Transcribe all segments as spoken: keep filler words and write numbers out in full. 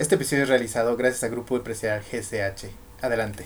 Este episodio es realizado gracias a Grupo de Preciar G C H. Adelante.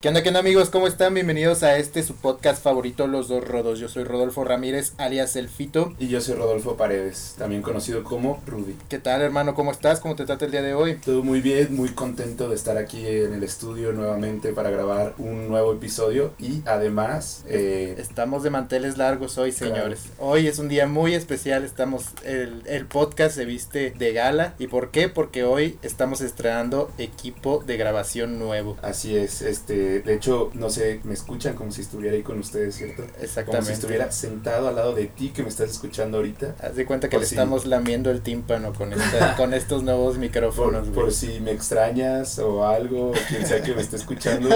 ¿Qué onda, qué onda, amigos? ¿Cómo están? Bienvenidos a este, su podcast favorito, Los Dos Rodos. Yo soy Rodolfo Ramírez, alias El Fito. Y yo soy Rodolfo Paredes, también conocido como Rudy. ¿Qué tal, hermano? ¿Cómo estás? ¿Cómo te trata el día de hoy? Todo muy bien, muy contento de estar aquí en el estudio nuevamente para grabar un nuevo episodio. Y además... Eh... Estamos de manteles largos hoy, señores. Claro. Hoy es un día muy especial. Estamos... El, el podcast se viste de gala. ¿Y por qué? Porque hoy estamos estrenando equipo de grabación nuevo. Así es, este... De hecho, no sé, me escuchan como si estuviera ahí con ustedes, ¿cierto? Exactamente. Como si estuviera sentado al lado de ti que me estás escuchando ahorita. Haz de cuenta que le si... estamos lamiendo el tímpano con, esta, con estos nuevos micrófonos. Por, por si me extrañas o algo, quien sea que me esté escuchando,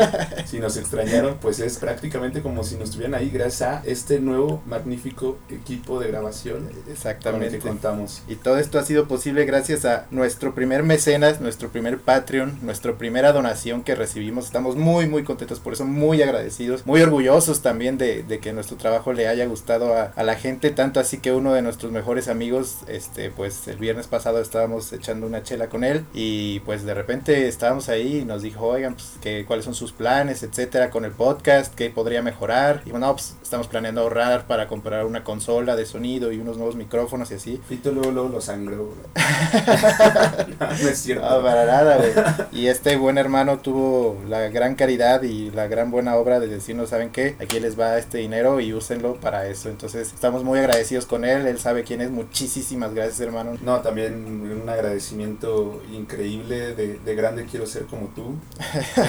si nos extrañaron, pues es prácticamente como si nos estuvieran ahí gracias a este nuevo magnífico equipo de grabación. Exactamente. Con el que contamos. Y todo esto ha sido posible gracias a nuestro primer mecenas, nuestro primer Patreon, nuestra primera donación que recibimos. Estamos muy, muy contentos por eso, muy agradecidos, muy orgullosos también de, de que nuestro trabajo le haya gustado a, a la gente, tanto así que uno de nuestros mejores amigos, este pues el viernes pasado estábamos echando una chela con él y pues de repente estábamos ahí y nos dijo, oigan, pues que cuáles son sus planes, etcétera, con el podcast, qué podría mejorar, y bueno, pues estamos planeando ahorrar para comprar una consola de sonido y unos nuevos micrófonos y así. Fito luego, luego lo sangró. No, no es cierto. No, para nada, güey. Y este buen hermano tuvo la gran caridad y la gran buena obra de decirnos, ¿saben qué? Aquí les va este dinero y úsenlo para eso. Entonces estamos muy agradecidos con él, él sabe quién es. Muchísimas gracias, hermano. No, también un agradecimiento increíble de, de grande quiero ser como tú.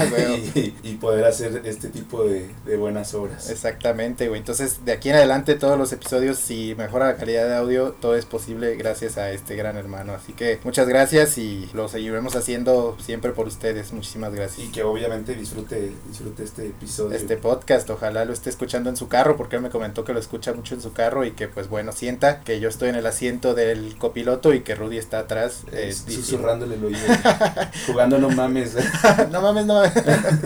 Bueno. y, y poder hacer este tipo de, de buenas obras. Exactamente, güey. Entonces de aquí en adelante todos los episodios, si mejora la calidad de audio, todo es posible gracias a este gran hermano. Así que muchas gracias y lo seguiremos haciendo siempre por ustedes. Muchísimas gracias. Y que obviamente disfrute disfrute este episodio. Este podcast, ojalá lo esté escuchando en su carro, porque él me comentó que lo escucha mucho en su carro y que pues bueno, sienta que yo estoy en el asiento del copiloto y que Rudy está atrás. Eh, es, susurrándole el oído, jugando no mames. No mames, no mames.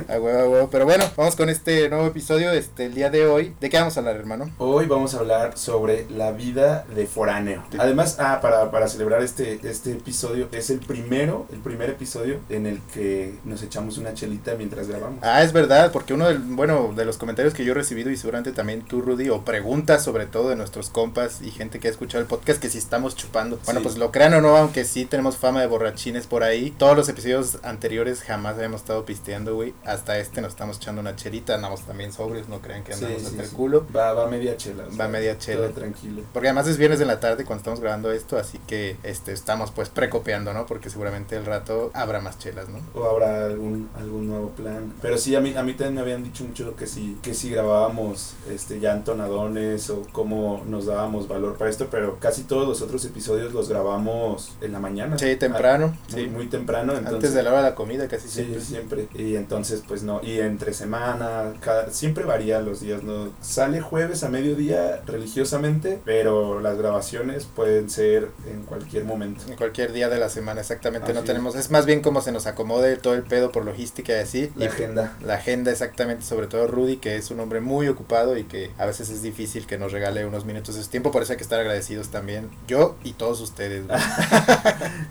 A huevo, a huevo. Pero bueno, vamos con este nuevo episodio, este, el día de hoy. ¿De qué vamos a hablar, hermano? Hoy vamos a hablar sobre la vida de foráneo. Sí. Además, ah, para, para celebrar este, este episodio, es el primero, el primer episodio en el que nos echamos una chelita mientras grabamos. Ah, es verdad, porque uno del, bueno, de los comentarios que yo he recibido y seguramente también tú, Rudy, o preguntas sobre todo de nuestros compas y gente que ha escuchado el podcast, que si estamos chupando. Bueno, sí. Pues lo crean o no, aunque sí tenemos fama de borrachines por ahí, todos los episodios anteriores jamás habíamos estado pisteando, güey. Hasta este nos estamos echando una chelita, andamos también sobrios, no crean que andamos sí, hasta sí, el sí. culo. Va, va media chela. Va media chela. Todo tranquilo. Porque además es viernes en la tarde cuando estamos grabando esto, así que este estamos pues precopiando, ¿no? Porque seguramente el rato habrá más chelas, ¿no? O habrá algún, algún nuevo plan. Pero sí, a mí, a mí también me habían dicho mucho que si, que si grabábamos este, ya entonadones o cómo nos dábamos valor para esto, pero casi todos los otros episodios los grabamos en la mañana. Sí, temprano. A, sí. Muy, muy temprano. Entonces, antes de la hora de la comida casi siempre. Sí, siempre. Y entonces, pues no, y entre semana, cada, siempre varía los días, ¿no? Sale jueves a mediodía religiosamente, pero las grabaciones pueden ser en cualquier momento. En cualquier día de la semana, exactamente. Así no tenemos, es más bien como se nos acomode todo el pedo por logística y así. La y agenda. La agenda, exactamente, sobre todo Rudy, que es un hombre muy ocupado y que a veces es difícil que nos regale unos minutos de su tiempo, por eso hay que estar agradecidos también, yo y todos ustedes.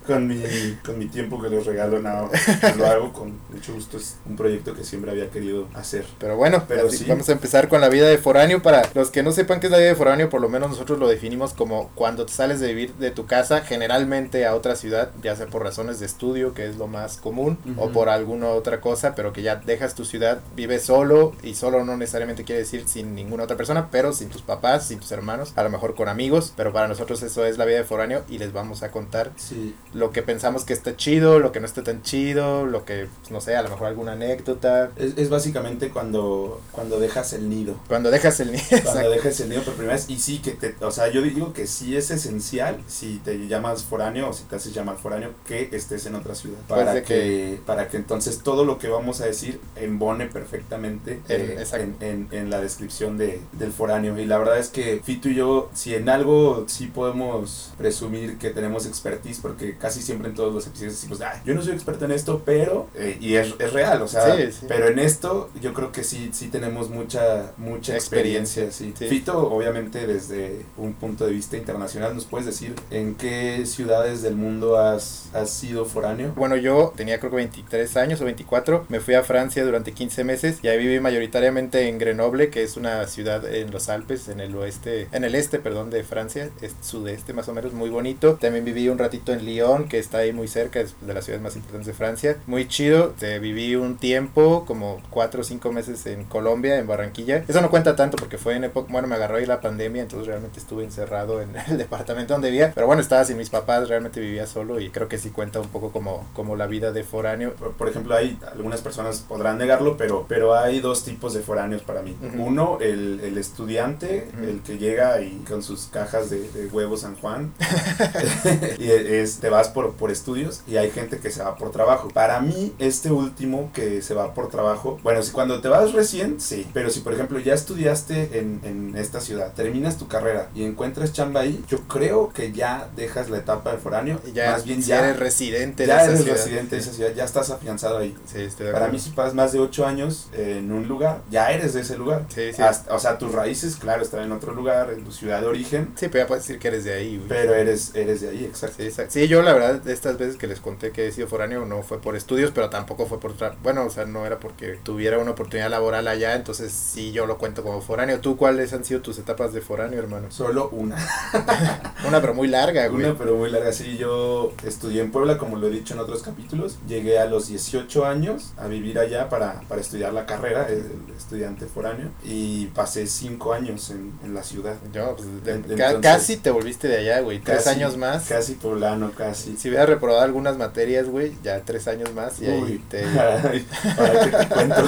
con mi con mi tiempo que los regalo, no, lo hago con mucho gusto, es un proyecto que siempre había querido hacer. Pero bueno, pero sí. Vamos a empezar con la vida de foráneo. Para los que no sepan qué es la vida de foráneo, por lo menos nosotros lo definimos como cuando te sales de vivir de tu casa, generalmente a otra ciudad, ya sea por razones de estudio, que es lo más común, uh-huh. o por alguna otra cosa, pero que ya dejas tu ciudad, vives solo, y solo no necesariamente quiere decir sin ninguna otra persona, pero sin tus papás, sin tus hermanos, a lo mejor con amigos, pero para nosotros eso es la vida de foráneo y les vamos a contar sí. lo que pensamos que está chido, lo que no está tan chido, lo que, pues, no sé, a lo mejor alguna anécdota. Es, es básicamente cuando, cuando dejas el nido. Cuando dejas el nido. Cuando dejas el nido por primera vez, y sí que te, o sea, yo digo que sí es esencial, si te llamas foráneo o si te haces llamar foráneo, que estés en otra ciudad, para pues que, que, para que entonces todo lo que vamos a decir embone perfectamente eh, en, en, en la descripción de, del foráneo. Y la verdad es que Fito y yo, si en algo sí podemos presumir que tenemos expertise, porque casi siempre en todos los episodios decimos, ah, yo no soy experto en esto, pero, eh, y es, es real, o sea, sí, sí. Pero en esto yo creo que sí, sí tenemos mucha, mucha experiencia, sí. Sí. Fito, obviamente desde un punto de vista internacional, ¿nos puedes decir en qué ciudades del mundo has, has sido foráneo? Bueno, yo tenía creo que veintitrés años o veinticuatro, me fui a Francia durante quince meses y ahí viví mayoritariamente en Grenoble, que es una ciudad en los Alpes, en el oeste, en el este, perdón, de Francia, es sudeste más o menos, muy bonito. También viví un ratito en Lyon, que está ahí muy cerca, es de las ciudades más importantes de Francia, muy chido. Te viví un tiempo, como cuatro o cinco meses en Colombia, en Barranquilla. Eso no cuenta tanto porque fue en época, bueno, me agarró ahí la pandemia, entonces realmente estuve encerrado en el departamento donde vivía, pero bueno, estaba sin mis papás, realmente vivía solo y creo que sí cuenta un poco como, como la vida de foráneo. Por, por ejemplo, hay algunas personas podrán negarlo, pero, pero hay dos tipos de foráneos para mí. Uh-huh. Uno, el, el estudiante, uh-huh. el que llega y con sus cajas de, de huevos San Juan y es, te vas por, por estudios, y hay gente que se va por trabajo. Para mí, este último que se va por trabajo, bueno, si cuando te vas recién, sí, pero si por ejemplo ya estudiaste en, en esta ciudad, terminas tu carrera y encuentras chamba ahí, yo creo que ya dejas la etapa de foráneo, ya, más bien ya, ya eres residente, ya de, esa eres residente sí. de esa ciudad, ya estás afianzado ahí. Sí, para mí si pasas más de ocho años eh, en un lugar, ya eres de ese lugar. Sí, sí. Hasta, o sea, tus raíces, claro, están en otro lugar, en tu ciudad de origen. Sí, pero ya puedes decir que eres de ahí. Güey. Pero eres, eres de ahí, exacto. Sí, exacto. Sí, yo la verdad, estas veces que les conté que he sido foráneo, no fue por estudios, pero tampoco fue por... Tra- bueno, o sea, no era porque tuviera una oportunidad laboral allá, entonces sí, yo lo cuento como foráneo. ¿Tú cuáles han sido tus etapas de foráneo, hermano? Solo una. Una, pero muy larga, güey. Una, pero muy larga, sí. Yo estudié en Puebla, como lo he dicho en otros capítulos. Llegué a los dieciocho años a vivir allá para, para estudiar la carrera, el estudiante foráneo, y pasé cinco años en, en la ciudad. Yo, pues, de, Entonces, ca- casi te volviste de allá, güey. Tres casi, años más. Casi poblano, casi. Si hubieras reprobado algunas materias, güey, ya tres años más y Uy, ahí te... Ay, para que te cuento.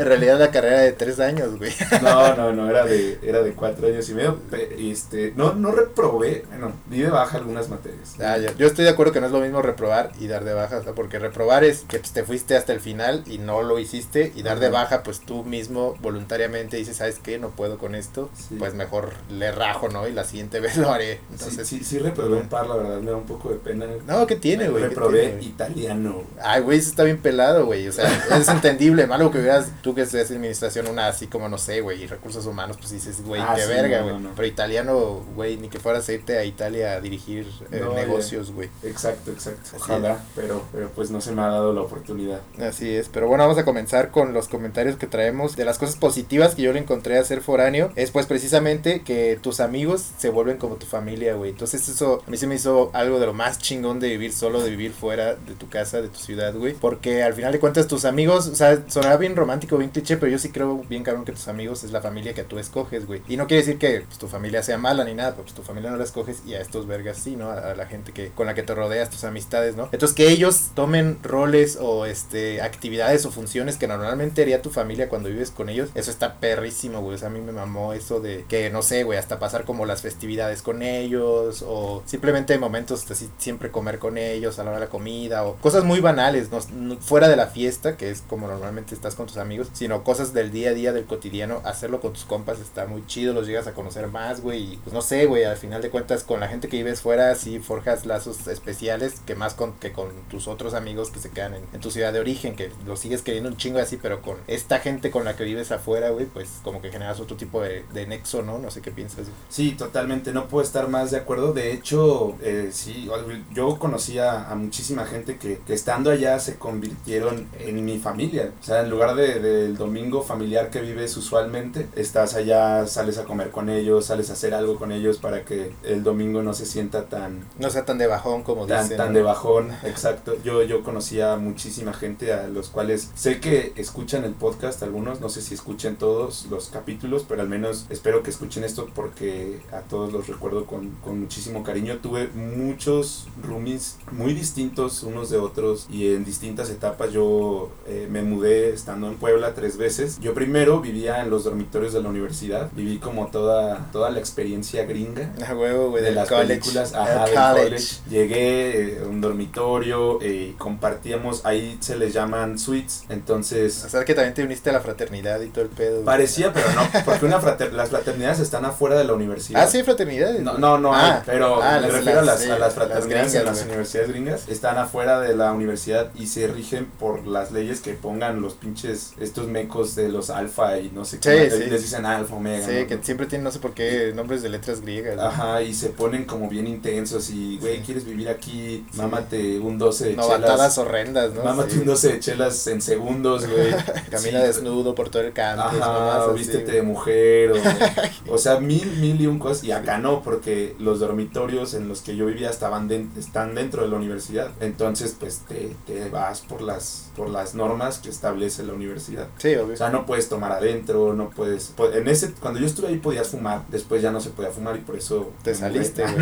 En realidad la carrera de tres años, güey. No, no, no, era de, era de cuatro años y medio. Este, no, no reprobé, bueno, di de baja algunas materias. Ah, yo, yo estoy de acuerdo que no es lo mismo reprobar y dar de baja, ¿no? Porque reprobar es que te fuiste hasta el final y no lo hiciste, y dar de baja, pues tú mismo voluntariamente dices, ¿sabes qué? No puedo con esto, sí. Pues mejor le rajo, ¿no? Y la siguiente vez lo haré. Entonces, sí, sí, sí reprobé un par, la verdad, me da un poco de pena. No, ¿qué tiene, güey? Reprobé tiene, italiano. Wey. Ay, güey, eso está bien pelado, güey, o sea, es entendible, malo que veas tú que estudias administración, una así como, no sé, güey, y recursos humanos, pues dices, güey, ah, qué sí, verga, güey, no, no, no. Pero italiano, güey, ni que fueras a irte a Italia a dirigir eh, no, negocios, güey. Exacto, exacto, ojalá, pero, pero pues no se me ha dado la oportunidad. Así es, pero bueno, vamos a comenzar con los comentarios que traemos. De las cosas positivas que yo le encontré a ser foráneo, es pues precisamente que tus amigos se vuelven como tu familia, güey, entonces eso a mí se me hizo algo de lo más chingón de vivir solo, de vivir fuera de tu casa, de tu ciudad, güey, porque al final de cuentas tus amigos, o sea, sonará bien romántico, bien cliché, pero yo sí creo bien cabrón que tus amigos es la familia que tú escoges, güey, y no quiere decir que pues, tu familia sea mala ni nada, pero pues tu familia no la escoges y a estos vergas sí, ¿no? A, a la gente que con la que te rodeas, tus amistades, ¿no? Entonces que ellos tomen roles o este actividades o funciones que normalmente haría tu familia cuando vives con ellos, eso está perrísimo, güey, o sea, a mí me mamó eso de que, no sé, güey, hasta pasar como las festividades con ellos o simplemente momentos así, siempre comer con ellos a la hora de la comida o cosas muy banales, ¿no? Fuera de la fiesta, que es como normalmente estás con tus amigos, sino cosas del día a día, del cotidiano, hacerlo con tus compas está muy chido, los llegas a conocer más, güey, y pues no sé, güey, al final de cuentas con la gente que vives fuera sí forjas lazos especiales que más con que con tus otros amigos que se quedan en, en tu ciudad de origen, que los sigues queriendo un chingo así, pero con esta gente con la que vives afuera, güey, pues como que generas otro tipo de, de nexo, ¿no? No sé qué piensas. Güey. Sí, totalmente, no puedo estar más de acuerdo, de hecho, eh, sí, yo conocía a muchísima gente que, que estando allá se convirtieron en mi familia, o sea, en lugar de, de el domingo familiar que vives usualmente, estás allá, sales a comer con ellos, sales a hacer algo con ellos para que el domingo no se sienta tan... No sea tan de bajón como tan, dicen. Tan ¿no? de bajón, exacto. Yo, yo conocía a muchísima gente a los cuales sé que escuchan el podcast, algunos, no sé si escuchen todos los capítulos, pero al menos espero que escuchen esto porque a todos los recuerdo con, con muchísimo cariño. Tuve muchos roomies muy distintos unos de otros y en distintas etapas. Yo eh, me mudé estando en Puebla tres veces. Yo primero vivía en los dormitorios de la universidad, viví como toda, toda la experiencia gringa ah, huevo, güey, de las college. películas ajá, del college. Llegué a eh, un dormitorio, eh, compartíamos, ahí se les llama llaman suites, entonces... O sea, que también te uniste a la fraternidad y todo el pedo. Parecía, pero no, porque una frater- las fraternidades están afuera de la universidad. Ah, sí, fraternidades. No, no, no ah, hay, pero ah, me las, refiero las, a, las, sí, a las fraternidades las gringas, en las güey. universidades gringas. Están afuera de la universidad y se rigen por las leyes que pongan los pinches, estos mecos de los alfa y no sé sí, qué. Sí. Les dicen alfa, omega. Sí, ¿no? Que siempre tienen no sé por qué nombres de letras griegas. ¿No? Ajá, y se ponen como bien intensos y, güey, sí. ¿quieres vivir aquí? Sí. Mámate un doce de chelas. Novatadas horrendas, ¿no? Mámate sí. un doce de chelas en segundos, güey. Camina sí. desnudo por todo el campo. Ajá, o vístete así, de mujer, o, o sea, mil, mil y un cosas. Y acá no, porque los dormitorios en los que yo vivía estaban de, están dentro de la universidad. Entonces, pues, te, te vas por las por las normas que establece la universidad. Sí, obvio. O sea, no puedes tomar adentro, no puedes... En ese, cuando yo estuve ahí podías fumar, después ya no se podía fumar y por eso... Te saliste, güey.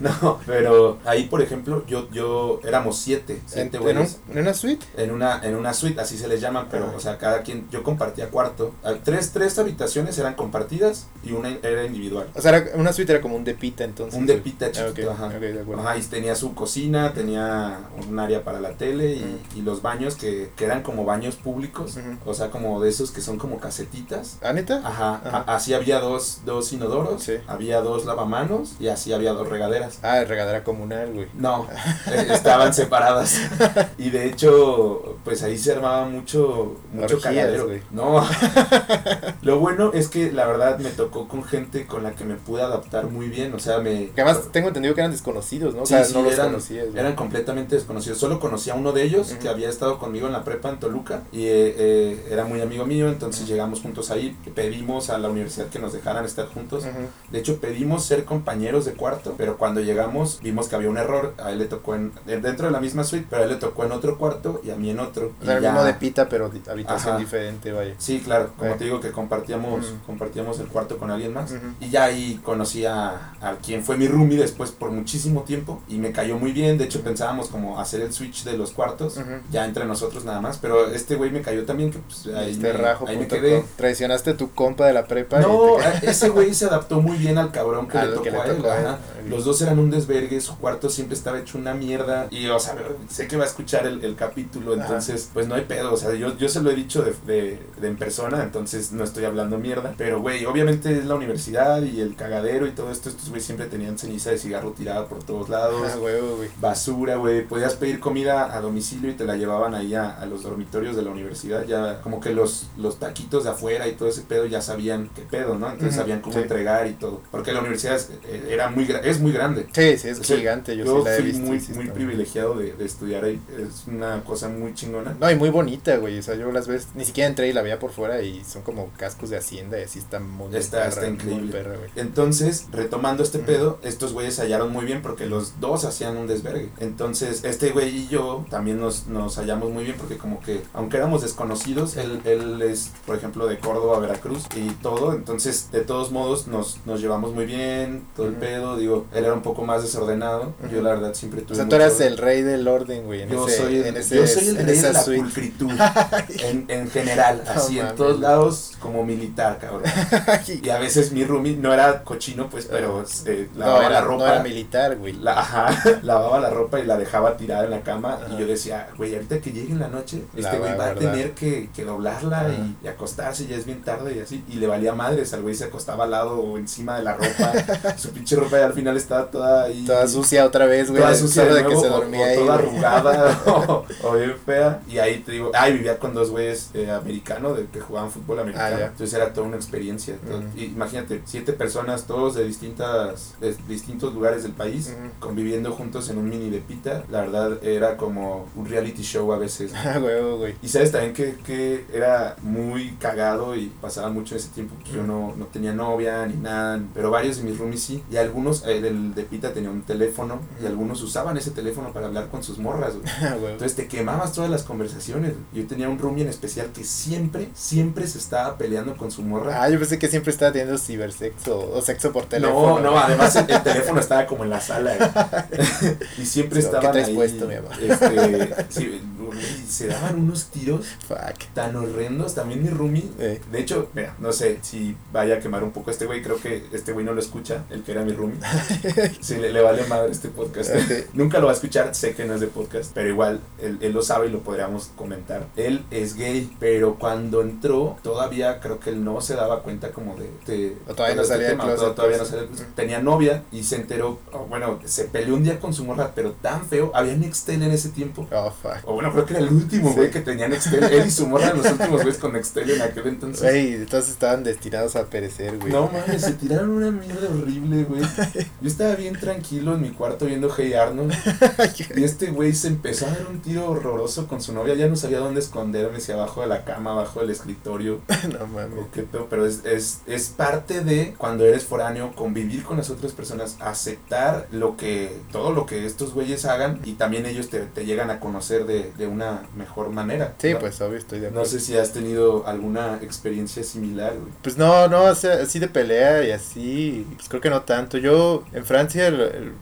No, pero ahí, por ejemplo, yo, yo éramos siete, siete güeyes. ¿En, un, ¿En una suite? En una, en una suite, así se les llama, pero, ah. o sea, cada quien... Yo compartía cuarto. Tres, tres habitaciones eran compartidas y una era individual. O sea, era, una suite era como un depita, entonces. Un depita chiquito, ah, okay, ajá. Okay, de acuerdo. Ajá, y tenía su cocina, tenía un área para la tele y, uh-huh. y los baños que, que eran como baños públicos, uh-huh. o sea, como de esos que son como casetitas. ¿Ah, neta? Ajá, ajá. A, así había dos, dos inodoros, sí. había dos lavamanos y así había dos regaderas. Ah, regadera comunal, güey. No, estaban separadas. Y de hecho, pues ahí se armaba mucho, mucho cagadero, güey. No. Lo bueno es que la verdad me tocó con gente con la que me pude adaptar muy bien, o sea, me... Que además tengo entendido que eran desconocidos, ¿no? O sea, sí, sí, no los eran, conocías, ¿no? Eran completamente desconocidos, solo conocía a uno de ellos uh-huh. que había estado conmigo en la prepa en Toluca y eh, eh, era muy amigo mío, entonces uh-huh. llegamos juntos ahí, pedimos a la universidad que nos dejaran estar juntos, uh-huh. de hecho pedimos ser compañeros de cuarto, pero cuando llegamos vimos que había un error, a él le tocó en, dentro de la misma suite, pero a él le tocó en otro cuarto y a mí en otro. O sea, el mismo de pita, pero habitación ajá. diferente, vaya. Sí, claro, como okay. te digo que compartíamos, uh-huh. compartíamos el cuarto con alguien más uh-huh. y ya ahí conocí a, a quien fue mi roomie después por muchísimo tiempo y me cayó muy bien, de hecho pensábamos como hacer el switch de los cuartos uh-huh. ya entre nosotros nada más, pero este güey me cayó también que pues ahí, este me, rajo ahí me quedé. Traicionaste a tu compa de la prepa. No, te... ese güey se adaptó muy bien al cabrón que, ah, le, tocó que le tocó a él, a él. Los dos eran un desvergue, su cuarto siempre estaba hecho una mierda y o sea, sé que va a escuchar el, el capítulo, entonces ajá. pues no hay pedo, o sea, yo, yo se lo he dicho de, de, de en persona, entonces no estoy hablando mierda, pero güey, obviamente es la universidad y el cagadero y todo esto, estos güey siempre tenían ceniza de cigarro tirada por todos lados, ah, güey, güey. basura, güey, podías pedir comida a domicilio y te la llevaban ahí a, a los dormitorios de la universidad, ya como que los, los taquitos de afuera y todo ese pedo ya sabían qué pedo, ¿no? Entonces uh-huh. sabían cómo sí. entregar y todo, porque la universidad es, era muy, es muy grande. Sí, sí, es o sea, gigante, yo, yo sí la he visto. Yo fui muy, muy privilegiado de, de estudiar ahí, es una cosa muy chingona. No, y muy bonita, güey, o sea, yo las veces ni siquiera entré y la veía por fuera y son como cascos de hacienda y así está muy está, perra, está increíble. Muy perra, güey. Entonces, retomando este uh-huh. pedo, estos güeyes hallaron muy bien porque los dos hacían un desvergue. Entonces, este güey y yo también nos, nos hallamos muy bien porque como que, aunque éramos desconocidos, él, él es, por ejemplo, de Córdoba, Veracruz y todo, entonces, de todos modos, nos, nos llevamos muy bien, todo uh-huh. el pedo, digo, él era un poco más desordenado, uh-huh. yo la verdad siempre tuve... O sea, mucho... tú eras el rey del orden, güey, en yo ese... Soy el, en ese yo soy el rey de la suite. Pulcritud, en, en general, no, así, mami. En todos lados, como militar, cabrón. Y a veces mi roomie no era cochino, pues, pero eh, lavaba no, era, la ropa. No era militar, güey. La, ajá, lavaba la ropa y la dejaba tirada en la cama. Ajá. Y yo decía, güey, ahorita que llegue en la noche, este la güey va, va a tener que, que doblarla y, y acostarse, ya es bien tarde y así. Y le valía madres, al güey se acostaba al lado o encima de la ropa. Su pinche ropa y al final estaba toda ahí. Toda sucia otra vez, güey. Toda sucia de, de nuevo, que se dormía o, o ahí, toda güey. Arrugada o, o bien fea. Y ahí te digo, ay, vivía con dos güeyes eh, americanos de, que jugaban fútbol americano. Ah, entonces era toda una experiencia. Todo, uh-huh. Imagínate, siete personas, todos de distintas de distintos lugares del país, uh-huh. conviviendo juntos en un mini de pita. La verdad era como un reality show a veces. Ah, güey, güey. Y sabes también que, que era muy cagado y pasaba mucho ese tiempo. Uh-huh. Yo no, no tenía novia ni nada, pero varios de mis roomies sí. Y algunos, el, el de pita tenía un teléfono uh-huh. y algunos usaban ese teléfono para hablar con sus morras, güey. Ah, güey. Entonces te quemabas todas las conversaciones. Yo tenía un roomie en especial que siempre, siempre se estaba peleando con su morra. Ah, yo pensé que siempre estaba teniendo cibersexo o sexo por teléfono. No, no, además el, el teléfono estaba como en la sala. Eh. Y siempre estaban ahí. ¿Qué te has puesto, mi amor? Este, sí, también se daban unos tiros Fuck. tan horrendos. También mi roomie, eh. de hecho, mira, no sé si vaya a quemar un poco a este güey, creo que este güey no lo escucha, el que era mi roomie. Sí, le, le vale madre este podcast. Okay. Nunca lo va a escuchar, sé que no es de podcast, pero igual él, él lo sabe y lo podríamos comentar. Él es gay, pero cuando entró, todavía creo que él no se daba cuenta como de... de o todavía no salía del closet. Todavía no salía del closet. Tenía novia y se enteró, oh, bueno, se peleó un día con su morra, pero tan feo. Había Nextel en ese tiempo. Oh, fuck. O bueno, creo que era el último güey sí. que tenía Nextel. Él y su morra eran los últimos güeyes con Nextel en aquel entonces. Güey, entonces estaban destinados a perecer, güey. No mames, se tiraron una mierda horrible, güey. Yo estaba bien tranquilo en mi cuarto viendo Hey Arnold. Y este güey se empezó a dar un tiro horroroso con su novia. Ya no sabía dónde esconderme, si abajo de la cama, abajo del escritorio. No mames. Qué peor, pero es, es, es parte de cuando eres foráneo, convivir con las otras personas, aceptar lo que, todo lo que estos güeyes hagan, y también ellos te, te llegan a conocer de, de una mejor manera. Sí, ¿verdad? Pues obvio, estoy de acuerdo. No sé si has tenido alguna experiencia similar, güey. Pues no, no, o sea, así de pelea y así, pues creo que no tanto. Yo en Francia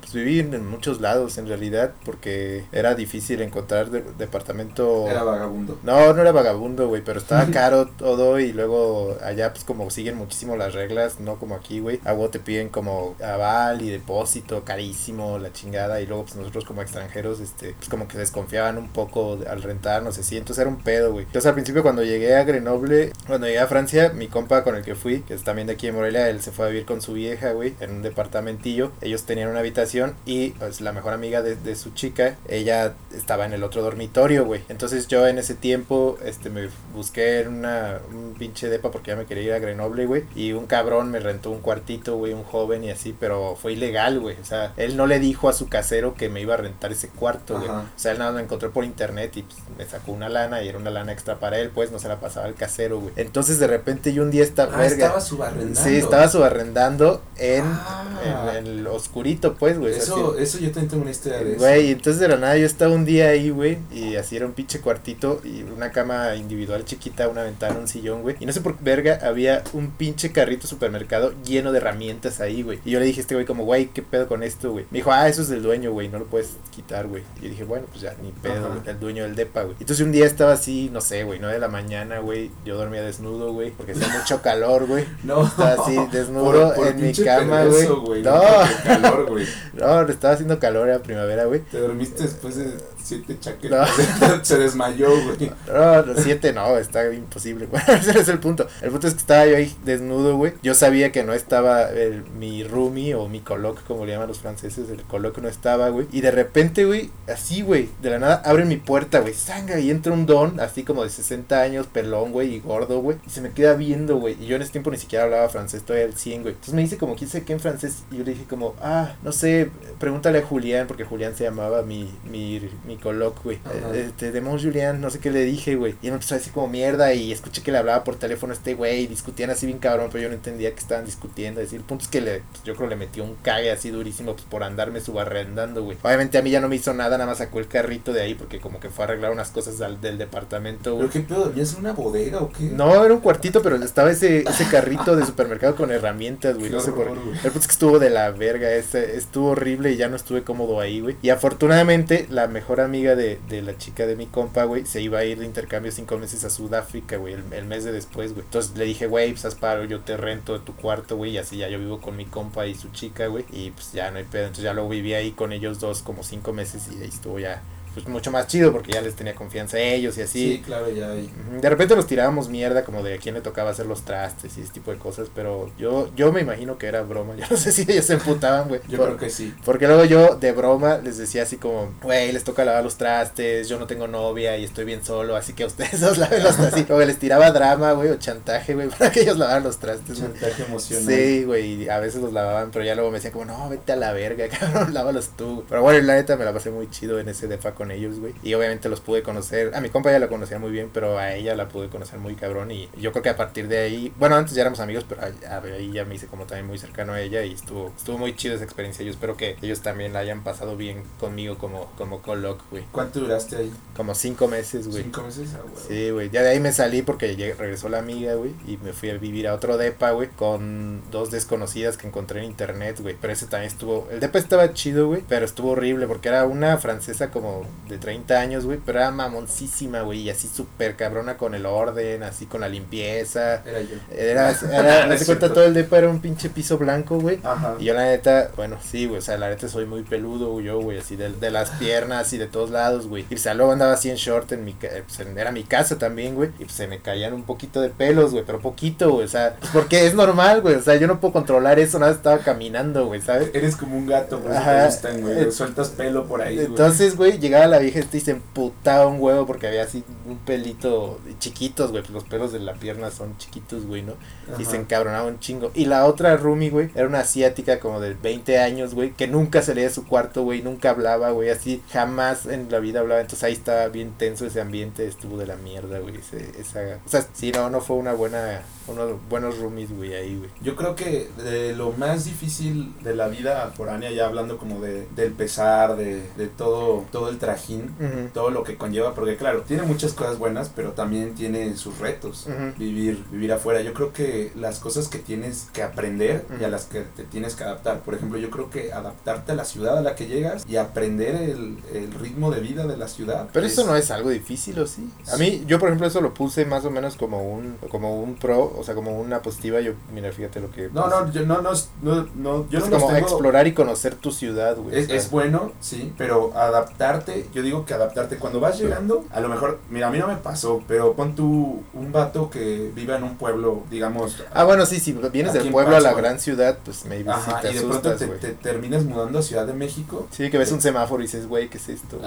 pues, viví en muchos lados en realidad, porque era difícil encontrar de, departamento. Era vagabundo. No, no era vagabundo, güey, pero estaba caro todo, y luego allá pues como siguen muchísimo las reglas, no como aquí, güey. A vos te piden como aval y depósito carísimo, la chingada, y luego pues nosotros como extranjeros, este, pues como que desconfiaban un poco al rentar, no sé si, entonces era un pedo, güey. Entonces al principio cuando llegué a Grenoble, cuando llegué a Francia, mi compa con el que fui, que es también de aquí de Morelia, él se fue a vivir con su vieja, güey, en un departamentillo. Ellos tenían una habitación y pues la mejor amiga de, de su chica, ella estaba en el otro dormitorio, güey. Entonces yo en ese tiempo, este, me busqué en una, un pinche depa porque ya me quería ir a Grenoble, güey, y un cabrón me rentó un cuartito, güey, un joven y así, pero fue ilegal, güey. O sea, él no le dijo a su casero que me iba a rentar ese cuarto, güey. O sea, él nada más lo encontró por internet y pues, me sacó una lana, y era una lana extra para él, pues no se la pasaba al casero, güey. Entonces de repente yo un día estaba... Ah, verga, estaba subarrendando. Sí, estaba subarrendando en, ah. en, en el oscurito, pues, güey. Eso, o sea, eso yo también tengo una historia de eso. Güey, entonces de la nada yo estaba un día ahí, güey, y así era un pinche cuartito y una cama individual chiquita, una ventana, un sillón, güey. Y no sé por qué, verga, había un pinche carrito supermercado lleno de herramientas ahí, güey. Y yo le dije a este güey como, güey, ¿qué pedo con esto, güey? Me dijo, ah, eso es del dueño, güey, no lo puedes quitar, güey. Y yo dije, bueno, pues ya, ni pedo, güey, el dueño del depa, güey. Entonces un día estaba así, no sé, güey, nueve de la mañana, güey. Yo dormía desnudo, güey, porque hacía mucho calor, güey. No. Estaba así, desnudo por, por en mi cama, güey. No, calor, güey. No, estaba haciendo calor, era primavera, güey. Te dormiste después de siete chaquetas. No. Se desmayó, güey. No, no, siete no, está imposible, güey. Ese es el punto. El punto es que estaba yo ahí desnudo, güey. Yo sabía que no estaba el, mi roomie o mi coloc, como le llaman los franceses, el coloc no estaba, güey. Y de repente, güey, así, güey, de la nada abren mi puerta, güey, sanga, y entra un don, así como de sesenta años, pelón, güey, y gordo, güey. Y se me queda viendo, güey. Y yo en ese tiempo ni siquiera hablaba francés, todavía al cien, güey. Entonces me dice como, ¿quién sabe qué en francés? Y yo le dije como, ah, no sé, pregúntale a Julián, porque Julián se llamaba mi, mi, mi coloc, güey. Este, de Mons Julián, no sé qué le dije, güey. Y él me empezó a decir como mierda, y escuché que le hablaba por teléfono a este güey, y discutían así bien cabrón, pero yo no entendía que estaban discutiendo. Es decir, el punto es que le, pues, yo creo le metió un cague así durísimo, pues, por andarme subarrendando, güey. Obviamente a mí ya no me hizo nada, nada más sacó el carrito de ahí, porque como que fue a arreglar unas cosas al, del departamento, güey. ¿Pero qué pedo? ¿Ya es una bodega o qué? No, era un cuartito, pero estaba ese, ese carrito de supermercado con herramientas, güey. No sé por qué. El punto es que estuvo de la verga, ese, estuvo horrible y ya no estuve cómodo ahí, güey. Y afortunadamente, la mejor amiga de, de la chica de mi compa, güey, se iba a ir de intercambio cinco meses a Sudáfrica, güey, el, el mes de después, güey. Entonces le dije, güey, pues haz paro, yo te rento de tu cuarto, güey, y así ya yo vivo con mi compa y su chica, güey, y pues ya no hay pedo. Entonces ya luego viví ahí con ellos dos como cinco meses y ahí estuvo ya pues mucho más chido, porque ya les tenía confianza a ellos y así. Sí, claro, ya. Y... de repente los tirábamos mierda, como de a quién le tocaba hacer los trastes y ese tipo de cosas, pero yo yo me imagino que era broma. Yo no sé si ellos se emputaban, güey. Yo por, creo que sí. Porque luego yo, de broma, les decía así como, güey, les toca lavar los trastes, yo no tengo novia y estoy bien solo, así que ustedes los laven los trastes. Como que les tiraba drama, güey, o chantaje, güey, para que ellos lavaran los trastes. Chantaje wey. Emocional. Sí, güey, y a veces los lavaban, pero ya luego me decían como, no, vete a la verga, cabrón, lávalos tú. Pero bueno, la neta me la pasé muy chido en ese depa con ellos, güey, y obviamente los pude conocer. A mi compa ya la conocía muy bien, pero a ella la pude conocer muy cabrón, y yo creo que a partir de ahí, bueno, antes ya éramos amigos, pero ahí ya me hice como también muy cercano a ella, y estuvo estuvo muy chido esa experiencia. Yo espero que ellos también la hayan pasado bien conmigo como como coloc, güey. ¿Cuánto duraste ahí? Como cinco meses, güey. ¿Cinco meses? Ah, güey. Sí, güey, ya de ahí me salí porque llegué, regresó la amiga, güey, y me fui a vivir a otro depa, güey, con dos desconocidas que encontré en internet, güey, pero ese también estuvo, el depa estaba chido, güey, pero estuvo horrible porque era una francesa como de treinta años, güey, pero era mamoncísima, güey, y así súper cabrona con el orden, así con la limpieza. Era yo. Era, era, no se cuenta, todo el depa era un pinche piso blanco, güey. Ajá. Y yo la neta, bueno, sí, güey, o sea, la neta soy muy peludo, güey, yo, güey, así de, de las piernas y de todos lados, güey. Y o sea, luego andaba así en short, en mi, pues, en, era mi casa también, güey, y pues se me caían un poquito de pelos, güey, pero poquito, güey, o sea, pues, porque es normal, güey, o sea, yo no puedo controlar eso, nada, estaba caminando, güey, ¿sabes? Eres como un gato, güey, te gustan, güey, sueltas pelo por ahí, güey. Entonces, güey, llegaba la vieja esta y se emputaba un huevo porque había así un pelito chiquitos, güey, los pelos de la pierna son chiquitos, güey, ¿no? Ajá. Y se encabronaba un chingo. Y la otra roomie, güey, era una asiática como de veinte años, güey, que nunca salía de su cuarto, güey, nunca hablaba, güey, así jamás en la vida hablaba. Entonces ahí estaba bien tenso ese ambiente, estuvo de la mierda, güey, ese, esa, o sea, sí, no, no fue una buena, unos buenos roomies, güey, ahí, güey. Yo creo que de lo más difícil de la vida foránea, ya hablando como de, del pesar, de, de todo, todo el trajín, uh-huh, todo lo que conlleva, porque claro, tiene muchas cosas buenas, pero también tiene sus retos, uh-huh, vivir, vivir afuera. Yo creo que las cosas que tienes que aprender, uh-huh, y a las que te tienes que adaptar, por ejemplo, yo creo que adaptarte a la ciudad a la que llegas y aprender el, el ritmo de vida de la ciudad. Pero es, eso no es algo difícil, ¿o sí? A mí, yo por ejemplo, eso lo puse más o menos como un, como un pro, o sea, como una positiva. Yo, mira, fíjate lo que... No, no, yo no, no, no, no, yo es no como tengo... explorar y conocer tu ciudad, güey. Es, es bueno, sí, pero adaptarte, yo digo que adaptarte cuando vas llegando, a lo mejor, mira, a mí no me pasó, pero pon tú un vato que viva en un pueblo, digamos... Ah, bueno, sí, si vienes del pueblo Paso, a la güey. gran ciudad, pues maybe Ajá, sí te y asustas, de pronto te, te terminas mudando a Ciudad de México. Sí, que ves eh. un semáforo y dices, güey, ¿qué es esto?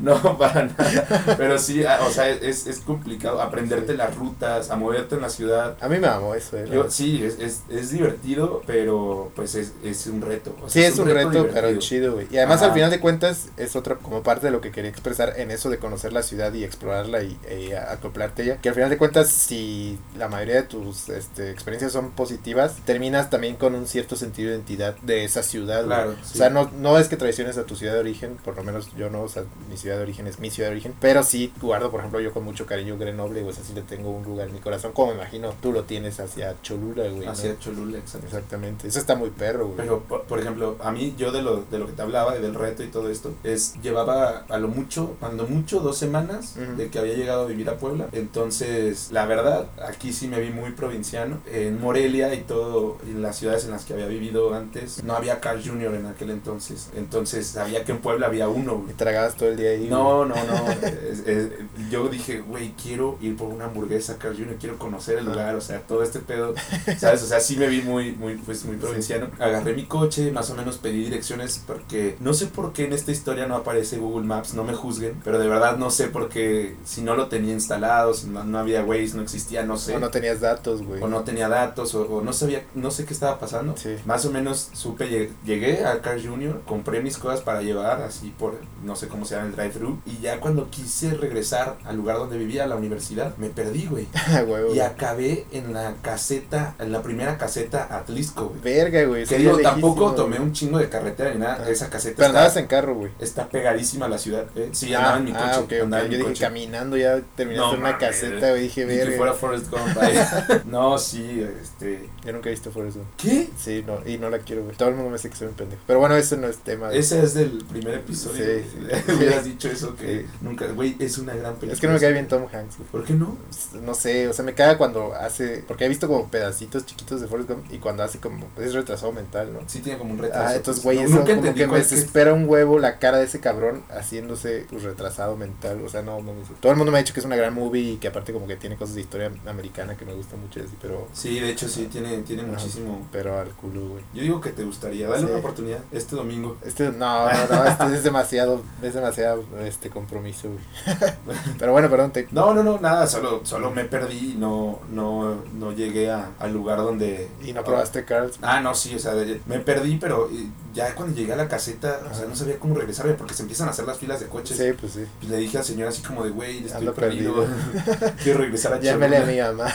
No, para nada, pero sí, o sea, es, es complicado aprenderte sí. las rutas, a moverte en la ciudad. A mí me amó eso, ¿eh? Yo, sí, es, es, es divertido, pero pues es, es un reto. O sea, sí, es un, un reto, reto pero chido, güey. Y además, Ajá. al final de cuentas, es otra como parte de lo que quería expresar en eso de conocer la ciudad y explorarla y, y acoplarte a ella. Que al final de cuentas, si la mayoría de tus este, experiencias son positivas, terminas también con un cierto sentido de identidad de esa ciudad. Claro, sí. O sea, no, no es que traiciones a tu ciudad de origen, por lo menos yo no, o sea, mi ciudad de origen es mi ciudad de origen, pero sí guardo, por ejemplo, yo con mucho cariño Grenoble, o sea, sí le tengo un lugar en mi corazón, como me imagino tú lo tienes hacia Cholula, güey. Hacia ¿no? Cholula, exactamente. Exactamente. Eso está muy perro, güey. Pero, por, por ejemplo, a mí, yo de lo, de lo que te hablaba, del reto y todo esto, es, llevaba a lo mucho, cuando mucho, dos semanas uh-huh. de que había llegado a vivir a Puebla. Entonces, la verdad, aquí sí me vi muy provinciano. En Morelia y todo, en las ciudades en las que había vivido antes, no había Carl's junior en aquel entonces. Entonces, sabía que en Puebla había uno, güey. ¿Te tragabas todo el día ahí? No, no, no. es, es, yo dije, güey, quiero ir por una hamburguesa a Carl's junior, quiero conocer el lugar, o sea, todo este pedo, ¿sabes? O sea, sí me vi muy, muy, pues, muy provinciano. Agarré mi coche, más o menos pedí direcciones porque no sé por qué en esta historia no aparece Google Maps, no me juzguen, pero de verdad no sé por qué, si no lo tenía instalado, si no, no había Waze, no existía, no sé. O no tenías datos, güey. O no tenía datos, o, o no sabía, no sé qué estaba pasando. Sí. Más o menos supe, llegué a Carl's junior, compré mis cosas para llevar, así por, no sé cómo se llama el drive-thru, y ya cuando quise regresar al lugar donde vivía, a la universidad, me perdí, güey. Y acabé en la caseta, en la primera caseta Atlisco, güey. Verga, güey. Que digo, tampoco tomé un chingo de carretera ni nada, ah, esa caseta. Pero andabas en carro, güey. Está pegadísima a la ciudad, ¿eh? Sí, andaba ah, en mi coche. Ah, okay, okay. Yo dije, coche. caminando ya terminaste no, en una caseta, güey, dije, verga. Si fuera Forrest Gump, ahí. No, sí, este... Yo nunca he visto Forrest Gump. ¿Qué? Sí, no, y no la quiero, güey. Todo el mundo me dice que soy un pendejo. Pero bueno, eso no es tema. Güey. Ese es del primer episodio. Sí. sí. Hubieras dicho eso que sí. nunca, güey, es una gran película. Es que no me cae bien Tom Hanks, güey. ¿Por qué no? No sé, o sea, me caga cuando hace, porque he visto como pedacitos chiquitos de Forrest Gump y cuando hace como, pues es retrasado mental, ¿no? Sí, tiene como un retraso. Ah, entonces, güey, no, eso nunca como que me desespera es... un huevo la cara de ese cabrón haciéndose pues, retrasado mental, o sea, no, no, no, todo el mundo me ha dicho que es una gran movie y que aparte como que tiene cosas de historia americana que me gusta mucho, así, pero... Sí, de hecho sí, tiene tiene no, muchísimo. Pero al culo, güey. Yo digo que te gustaría, dale sí. una oportunidad, este domingo. Este, no, no, no, este es demasiado, es demasiado, este, compromiso, güey. Pero bueno, perdón, te... No, no, no, nada, solo, solo me perdí y no, no, no llegué a, al lugar donde... ¿Y no probaste ah, Carl's? Ah, no, sí, o sea, me perdí, pero ya cuando llegué a la caseta, ah. o sea, no sabía cómo regresarme porque se empiezan a hacer las filas de coches. Sí, pues sí. Pues le dije al señor así como de, güey, estoy Ando perdido, perdido. quiero regresar a Cholula. Llámele a mi mamá.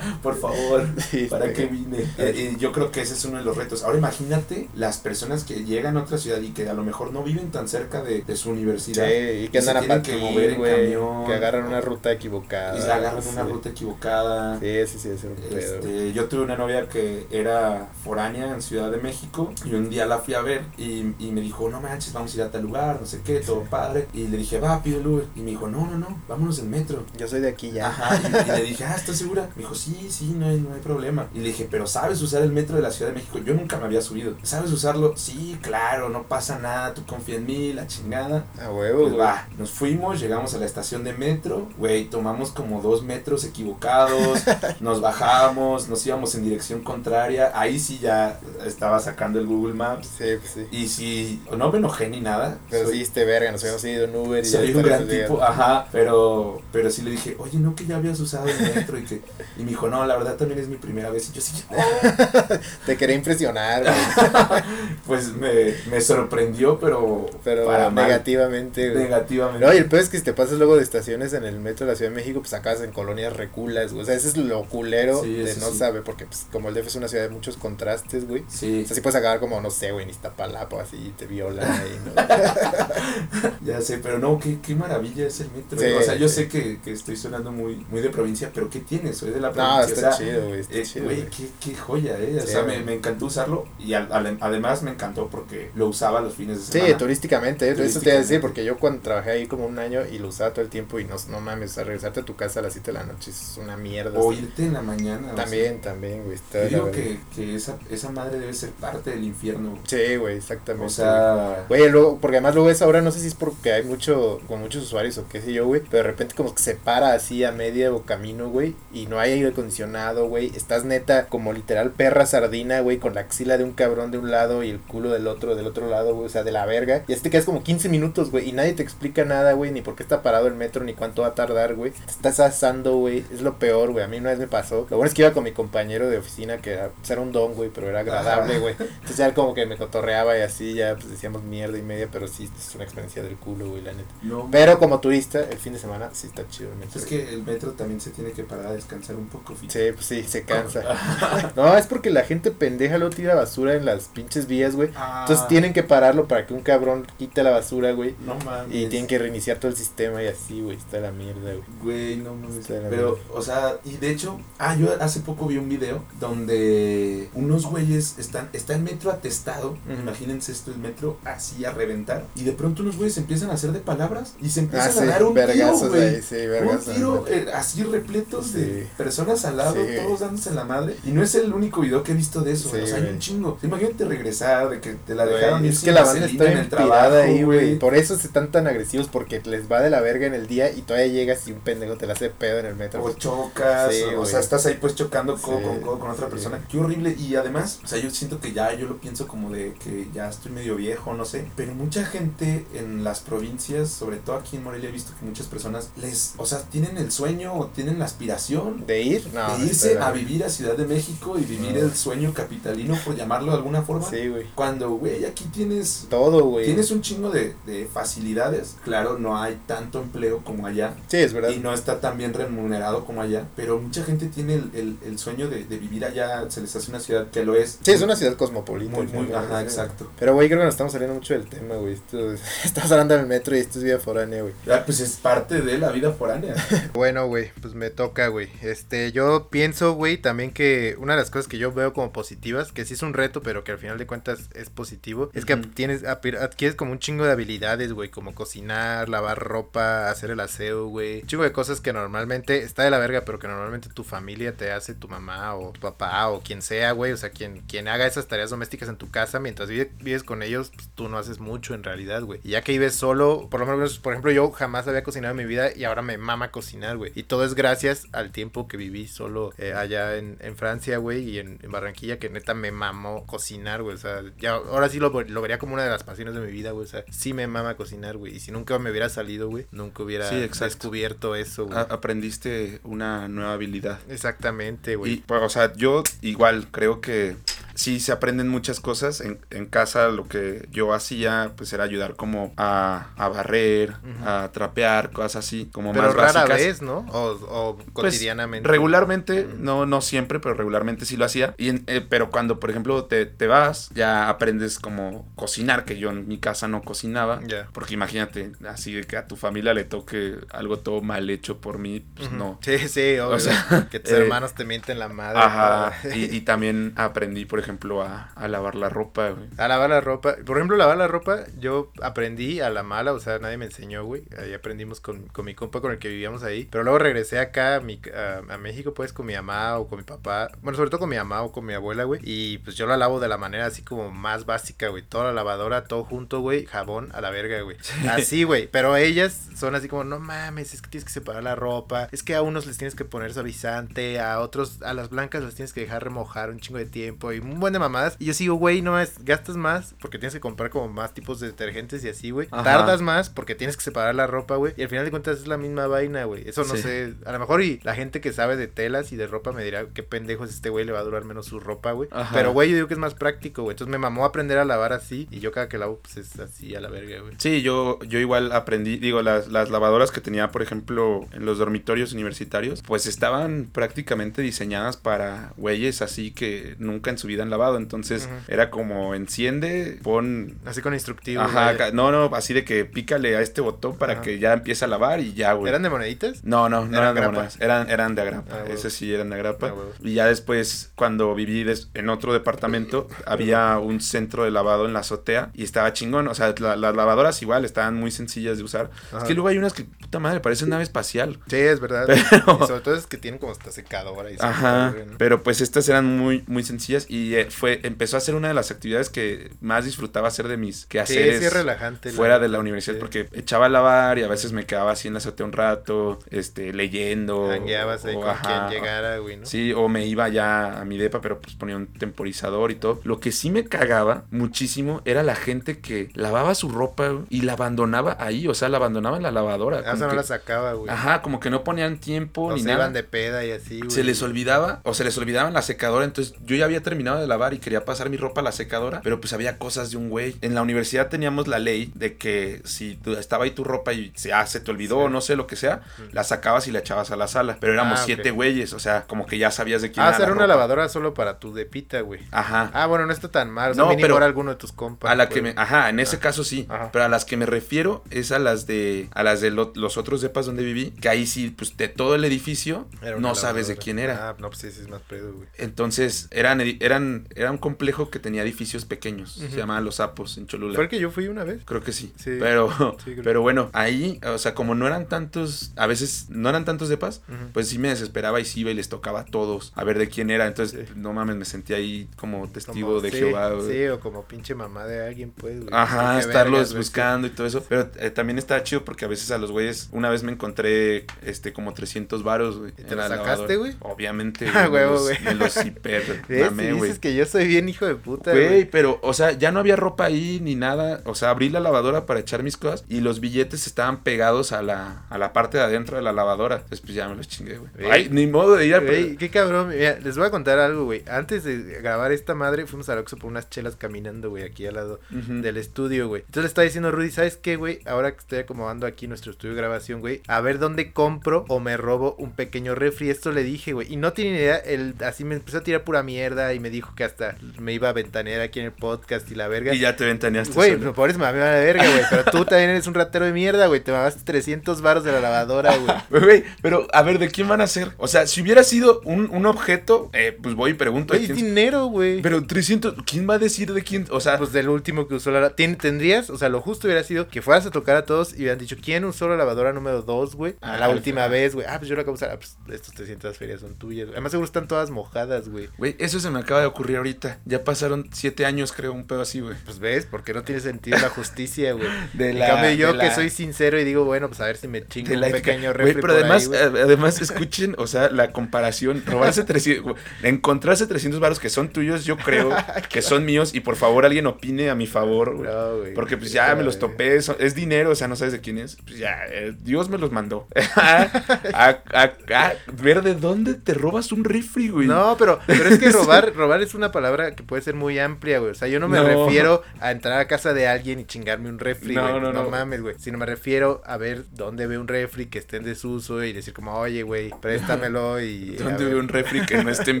Por favor, sí, para que vine. Eh, eh, yo creo que ese es uno de los retos. Ahora imagínate las personas que llegan a otra ciudad y que a lo mejor no viven tan cerca de, de su universidad. Sí, y que andan a patín, que mover en wey, camión. Que agarran una ruta equivocada. Y la agarran sí. una ruta equivocada. Sí, sí, sí, es un pedo. Este, yo tuve una novia que era foránea en Ciudad de México y un día la fui a ver y, y me dijo, no manches, vamos ir a tal lugar, no sé qué, todo padre. Y le dije, va, pide el Uber. Y me dijo, no, no, no, vámonos en metro. Yo soy de aquí ya. Ajá. Y, y le dije, ah, ¿estás segura? Me dijo, sí, sí, no hay, no hay problema. Y le dije, pero ¿sabes usar el metro de la Ciudad de México? Yo nunca me había subido. ¿Sabes usarlo? Sí, claro, no pasa nada, tú confía en mí, la chingada. Ah, huevo. Pues va, nos fuimos, llegamos a la estación de metro, güey, tomamos como dos metros equivocados, nos bajamos, nos íbamos en dirección contraria. Ahí sí ya estaba sacando el Google Maps. Sí, pues sí. Y sí, no me enojé ni nada. Pero sí, este verga, nos habíamos ido en Uber y soy un gran tipo, ajá, pero, pero sí le dije, oye, no que ya habías usado el metro y que, y me dijo, no, la verdad también es mi primera vez. Y yo sí, oh. Te quería impresionar, güey. Pues me, me sorprendió, pero, pero para negativamente, mal. Güey. Negativamente. No, y el peor es que si te pasas luego de estaciones en el metro de la Ciudad de México, pues acabas en colonias reculas, güey. O sea, ese es lo culero sí, de no sí. sabe, porque pues como el D F es una ciudad de muchos contrastes, güey. Sí. O sea, sí puedes acabar como, no sé, güey, en Iztapalapa, así, te violan ahí, ¿no? Ya sé, pero no, qué, qué maravilla es el metro. Sí, o sea, yo sí. sé que, que estoy sonando muy, muy de provincia, pero ¿qué tienes? Soy de la provincia. No, está o sea, chido, güey, está eh, chido. Güey, qué, qué joya, ¿eh? Sí, o sea, me, me encantó usarlo y al, al, además me encantó porque lo usaba los fines de semana. Sí, turísticamente, ¿eh? turísticamente. Eso te iba a decir, porque yo cuando trabajé ahí como un año y lo usaba todo el tiempo y no, no mames, o sea, regresarte a tu casa a las siete de la noche es una mierda. O así. Irte en la mañana. También, o sea, también, güey. Yo digo que, que esa, esa madre debe ser parte del infierno. Güey. Sí, güey, exactamente. O sea... Güey, luego, porque además luego es ahora, no sé si es porque hay mucho, con muchos usuarios o qué sé yo, güey, pero de repente como que se para así a medio camino, güey, y no hay aire acondicionado, güey, estás neta como literal perra sardina, güey, con la axila de un cabrón de un lado y el culo del otro, del otro lado, güey, o sea, de la verga, y así te quedas como quince minutos, güey, y nadie te explica nada, güey, ni por qué está parado el metro, ni cuánto va a tardar, güey, te estás asando, güey, es lo peor, güey, a mí una vez me pasó, lo bueno es que iba con mi compañero de oficina, que era, pues, era un don, güey, pero era agradable, güey, entonces ya como que me cotorreaba y así, ya, pues, decíamos mierda y media, pero sí, es una experiencia del culo, güey, la neta, no, pero como turista, el fin de semana, sí está chido el metro. Es que el metro también se tiene que parar a descansar un poco, fíjate. Sí, pues sí, se cansa. No, es porque la gente pendeja luego tira basura en las pinches vías, güey. Ah. Entonces tienen que pararlo para que un cabrón quite la basura, güey. No mames. Y tienen que reiniciar todo el sistema y así, güey, está la mierda, güey. Güey, no mames. Pero, mierda. O sea, y de hecho, ah, yo hace poco vi un video donde unos güeyes están, está el metro atestado, mm. imagínense esto, el metro así a reventar, y de pronto unos güeyes empiezan a hacer de palabras y se empiezan ah, sí, a dar un vergazos tiro, güey. Sí, un tiro eh, así repletos sí. de personas al lado, sí, todos dándose la madre, y no es el único video que he visto de eso, sí, o sea, hay un chingo. Imagínate regresar, de que te la dejaron güey, ir es sin que la banda está en el trabajo, ahí, güey. Por eso se están tan agresivos, porque les va de la verga en el día y todavía llegas y un pendejo te la hace pedo en el metro. O chocas, sí, o, o sea, estás ahí pues chocando codo sí, con codo con otra sí. persona. Qué horrible. Y además, o sea, yo siento que ya, yo lo pienso como de que ya estoy medio viejo, no sé, pero mucha gente en las provincias, sobre todo aquí en Morelia, he visto que muchas personas les, o sea, tienen el sueño o tienen la aspiración de ir, no, de irse a vivir a Ciudad de México y vivir no. el sueño capitalino, por llamarlo de alguna forma. Sí, güey. Cuando, güey, aquí tienes todo, güey. Tienes un chingo de, de facilidades. Claro, no hay tanto empleo como allá. Sí, es verdad. Y no está tan bien remunerado como allá. Pero mucha gente tiene el, el, el sueño de, de vivir allá. Se les hace una ciudad que lo es. Sí, es una ciudad cosmopolita. Muy, muy, ajá, exacto. Pero, güey, creo que nos estamos saliendo mucho del tema, güey. Es, estamos hablando del metro y esto es vida foránea, güey. Ah, pues es parte de la vida foránea. Bueno, güey, pues me toca, güey. Este, yo pienso, güey, también que una de las cosas que yo veo como positivas, que sí es un reto, pero que al final de cuentas es positivo, es que uh-huh. tienes, adquieres como un chingo de habilidades, güey, como cocinar, lavar ropa, hacer el aseo, güey. Un chingo de cosas que normalmente está de la verga, pero que normalmente tu familia te hace, tu mamá o tu papá o quien sea, güey. O sea, quien, quien haga esas tareas domésticas en tu casa mientras vive, vives con ellos, pues, tú no haces mucho en realidad, güey. Y ya que vives solo, por lo menos, por ejemplo, yo jamás había cocinado en mi vida y ahora me mama cocinar, güey. Y todo es gracias al tiempo que viví solo eh, allá en, en Francia, güey, y en, en Barranquilla, que neta me mamó cocinar, güey. O sea, ya ahora sí lo, lo vería como una de las pasiones de mi vida, güey. O sea, sí me mama cocinar, güey. Y si nunca me hubiera salido, güey, nunca hubiera sí, descubierto eso, güey. Aprendiste una nueva habilidad. Exactamente, güey. Y, pues, o sea, yo igual creo que sí se aprenden muchas cosas. En, en casa lo que yo hacía, pues, era ayudar como a, a barrer, uh-huh. a trapear, cosas así, como pero más básicas. Pero rara vez, ¿no? O, o cotidianamente. Pues, regularmente, uh-huh. no no siempre, pero regularmente sí lo hacía. Y en, eh, pero cuando, por ejemplo, te, te vas, ya aprendes como cocinar, que yo en mi casa no cocinaba. Yeah. Porque imagínate, así que a tu familia le toque algo todo mal hecho por mí, pues uh-huh. no. Sí, sí, obvio. O sea, que tus eh, hermanos te mienten la madre. Ajá. Para... y, y también aprendí, por ejemplo, ejemplo, a, a lavar la ropa, güey. A lavar la ropa. Por ejemplo, lavar la ropa, yo aprendí a la mala, o sea, nadie me enseñó, güey. Ahí aprendimos con, con mi compa con el que vivíamos ahí. Pero luego regresé acá a, mi, a, a México, pues, con mi mamá o con mi papá. Bueno, sobre todo con mi mamá o con mi abuela, güey. Y pues yo la lavo de la manera así como más básica, güey. Toda la lavadora, todo junto, güey. Jabón a la verga, güey. Así, güey. Pero ellas son así como, no mames, es que tienes que separar la ropa. Es que a unos les tienes que poner suavizante, a otros, a las blancas las tienes que dejar remojar un chingo de tiempo y un buen de mamadas. Y yo sigo, güey, no es, gastas más porque tienes que comprar como más tipos de detergentes y así, güey. Tardas más porque tienes que separar la ropa, güey. Y al final de cuentas es la misma vaina, güey. Eso no sí. sé. A lo mejor y la gente que sabe de telas y de ropa me dirá, qué pendejo es este güey, le va a durar menos su ropa, güey. Pero, güey, yo digo que es más práctico, güey. Entonces me mamó aprender a lavar así y yo cada que lavo, pues es así a la verga, güey. Sí, yo, yo igual aprendí, digo, las, las lavadoras que tenía, por ejemplo, en los dormitorios universitarios, pues estaban prácticamente diseñadas para güeyes así que nunca en su vida han lavado. Entonces uh-huh. era como enciende, pon... Así con instructivo. Ajá, ca- no, no, así de que pícale a este botón para uh-huh. que ya empiece a lavar y ya, güey. ¿Eran de moneditas? No, no, no eran, eran de monedas. Eran, eran de agrapa. Ah, ese sí, eran de agrapa. Ah, y ya después, cuando viví des- en otro departamento, había un centro de lavado en la azotea y estaba chingón. O sea, la, las lavadoras igual estaban muy sencillas de usar. Uh-huh. Es que luego hay unas que, puta madre, parecen nave espacial. Sí, es verdad. Pero... Y sobre todo es que tienen como esta secadora y ajá, secadora, ¿no? Pero pues estas eran muy, muy sencillas y eh, fue, empezó a ser una de las actividades que más disfrutaba hacer de mis quehaceres. Sí, sí, relajante. Fuera la, de la universidad, sí. Porque echaba a lavar y a veces me quedaba así en la azotea un rato, este, leyendo. Jangueabas ahí con ajá, quien llegara, güey, ¿no? Sí, o me iba ya a mi depa, pero pues ponía un temporizador y todo. Lo que sí me cagaba muchísimo era la gente que lavaba su ropa y la abandonaba ahí, o sea, la abandonaba en la lavadora. Ah, o sea, no que, la sacaba, güey. Ajá, como que no ponían tiempo o ni se nada. Se iban de peda y así, güey. Se les olvidaba o se les olvidaba en la secadora, entonces yo ya había terminado de lavar y quería pasar mi ropa a la secadora, pero pues había cosas de un güey. En la universidad teníamos la ley de que si tú, estaba ahí tu ropa y ah, se te olvidó sí. o no sé lo que sea, mm. la sacabas y la echabas a la sala, pero éramos ah, okay. siete güeyes, o sea, como que ya sabías de quién ah, era hacer la una ropa. Lavadora solo para tu depita, güey. Ajá. Ah, bueno, no está tan mal, o sea, no, mínimo pero era alguno de tus compas. A la güey. Que me, ajá, en ese ah. caso sí, ajá. pero a las que me refiero es a las de a las de lo, los otros depas donde viví, que ahí sí pues de todo el edificio no lavadora. Sabes de quién era. Ah, no, pues sí, sí es más pedo, güey. Entonces, eran, eran, era un complejo que tenía edificios pequeños, uh-huh. se llamaba Los Sapos en Cholula. ¿Fue el que yo fui una vez? Creo que sí, sí. Pero, sí, pero bueno, ahí, o sea, como no eran tantos, a veces no eran tantos depas, uh-huh. pues sí me desesperaba y sí iba y les tocaba a todos a ver de quién era, entonces, sí. no mames, me sentía ahí como testigo como, de sí, Jehová. Güey. Sí, o como pinche mamá de alguien, pues. Güey. Ajá, sí, estarlos vergas, buscando sí. y todo eso, pero eh, también estaba chido porque a veces a los güeyes, una vez me encontré, este, como trescientos varos, güey. ¿Y te la sacaste, güey? Obviamente, güey. Ah, huevo, güey. Me los hiper mamé, güey. Dices que yo soy bien hijo de puta, güey. Güey, pero, o sea, ya no había ropa ahí ni nada. O sea, abrí la lavadora para echar mis cosas y los billetes estaban pegados a la, a la parte de adentro de la lavadora. Entonces, pues ya me los chingué, güey. Ay, ni modo de ir a... Güey, qué cabrón. Mira, les voy a contar algo, güey. Antes de grabar esta madre, fuimos al Oxxo por unas chelas caminando, güey, aquí al lado uh-huh. del estudio, güey. Entonces le estaba diciendo Rudy, ¿sabes qué, güey? Ahora que estoy acomodando aquí nuestro estudio de grabación, güey, a ver dónde compro o me robo un pequeño refri. Esto le dije, güey. Y no tiene ni idea, él así me empezó a tirar pura mierda y me dijo que hasta me iba a ventanear aquí en el podcast y la verga. Y ya te ventaneaste. Güey, no pobres mami a la verga, güey. Pero tú también eres un ratero de mierda, güey. Te mamaste trescientos varos de la lavadora, güey. Güey, pero a ver, ¿de quién van a ser? O sea, si hubiera sido un, un objeto, eh, pues voy y pregunto. Güey, es dinero, güey. Pero trescientos, ¿quién va a decir de quién? O sea, pues del último que usó la lavadora. Tendrías, o sea, lo justo hubiera sido que fueras a tocar a todos y hubieran dicho, ¿quién usó la lavadora número dos, güey? A la última vez, güey. Ah, pues yo la acabo de usar. Ah, pues estos trescientas ferias son tuyas. Además, seguro están todas mojadas, güey. Güey, eso se me acaba de ocurrir ahorita. Ya pasaron siete años, creo, un pedo así, güey. Pues ves, porque no tiene sentido la justicia, güey. De en la, cambio, yo de que la... soy sincero y digo, bueno, pues a ver si me chingo de un la... pequeño refri. Güey, pero además, ahí, güey. Además, escuchen, o sea, la comparación. Robarse trescientos, encontrarse trescientos varos que son tuyos, yo creo que son míos. Y por favor, alguien opine a mi favor, güey. No, güey. Porque pues ya no, me los topé. Son, es dinero, o sea, no sabes de quién es. Pues ya, eh, Dios me los mandó. a, a, a, ver de dónde te robas un refri, güey. No, pero, pero es que robar, robar es una palabra que puede ser muy amplia, güey. O sea, yo no me no. refiero a entrar a casa de alguien y chingarme un refri, no, güey. No, no, no mames, güey. Sino me refiero a ver dónde ve un refri que esté en desuso y decir como, oye, güey, préstamelo y... ¿Dónde ve un refri que no estén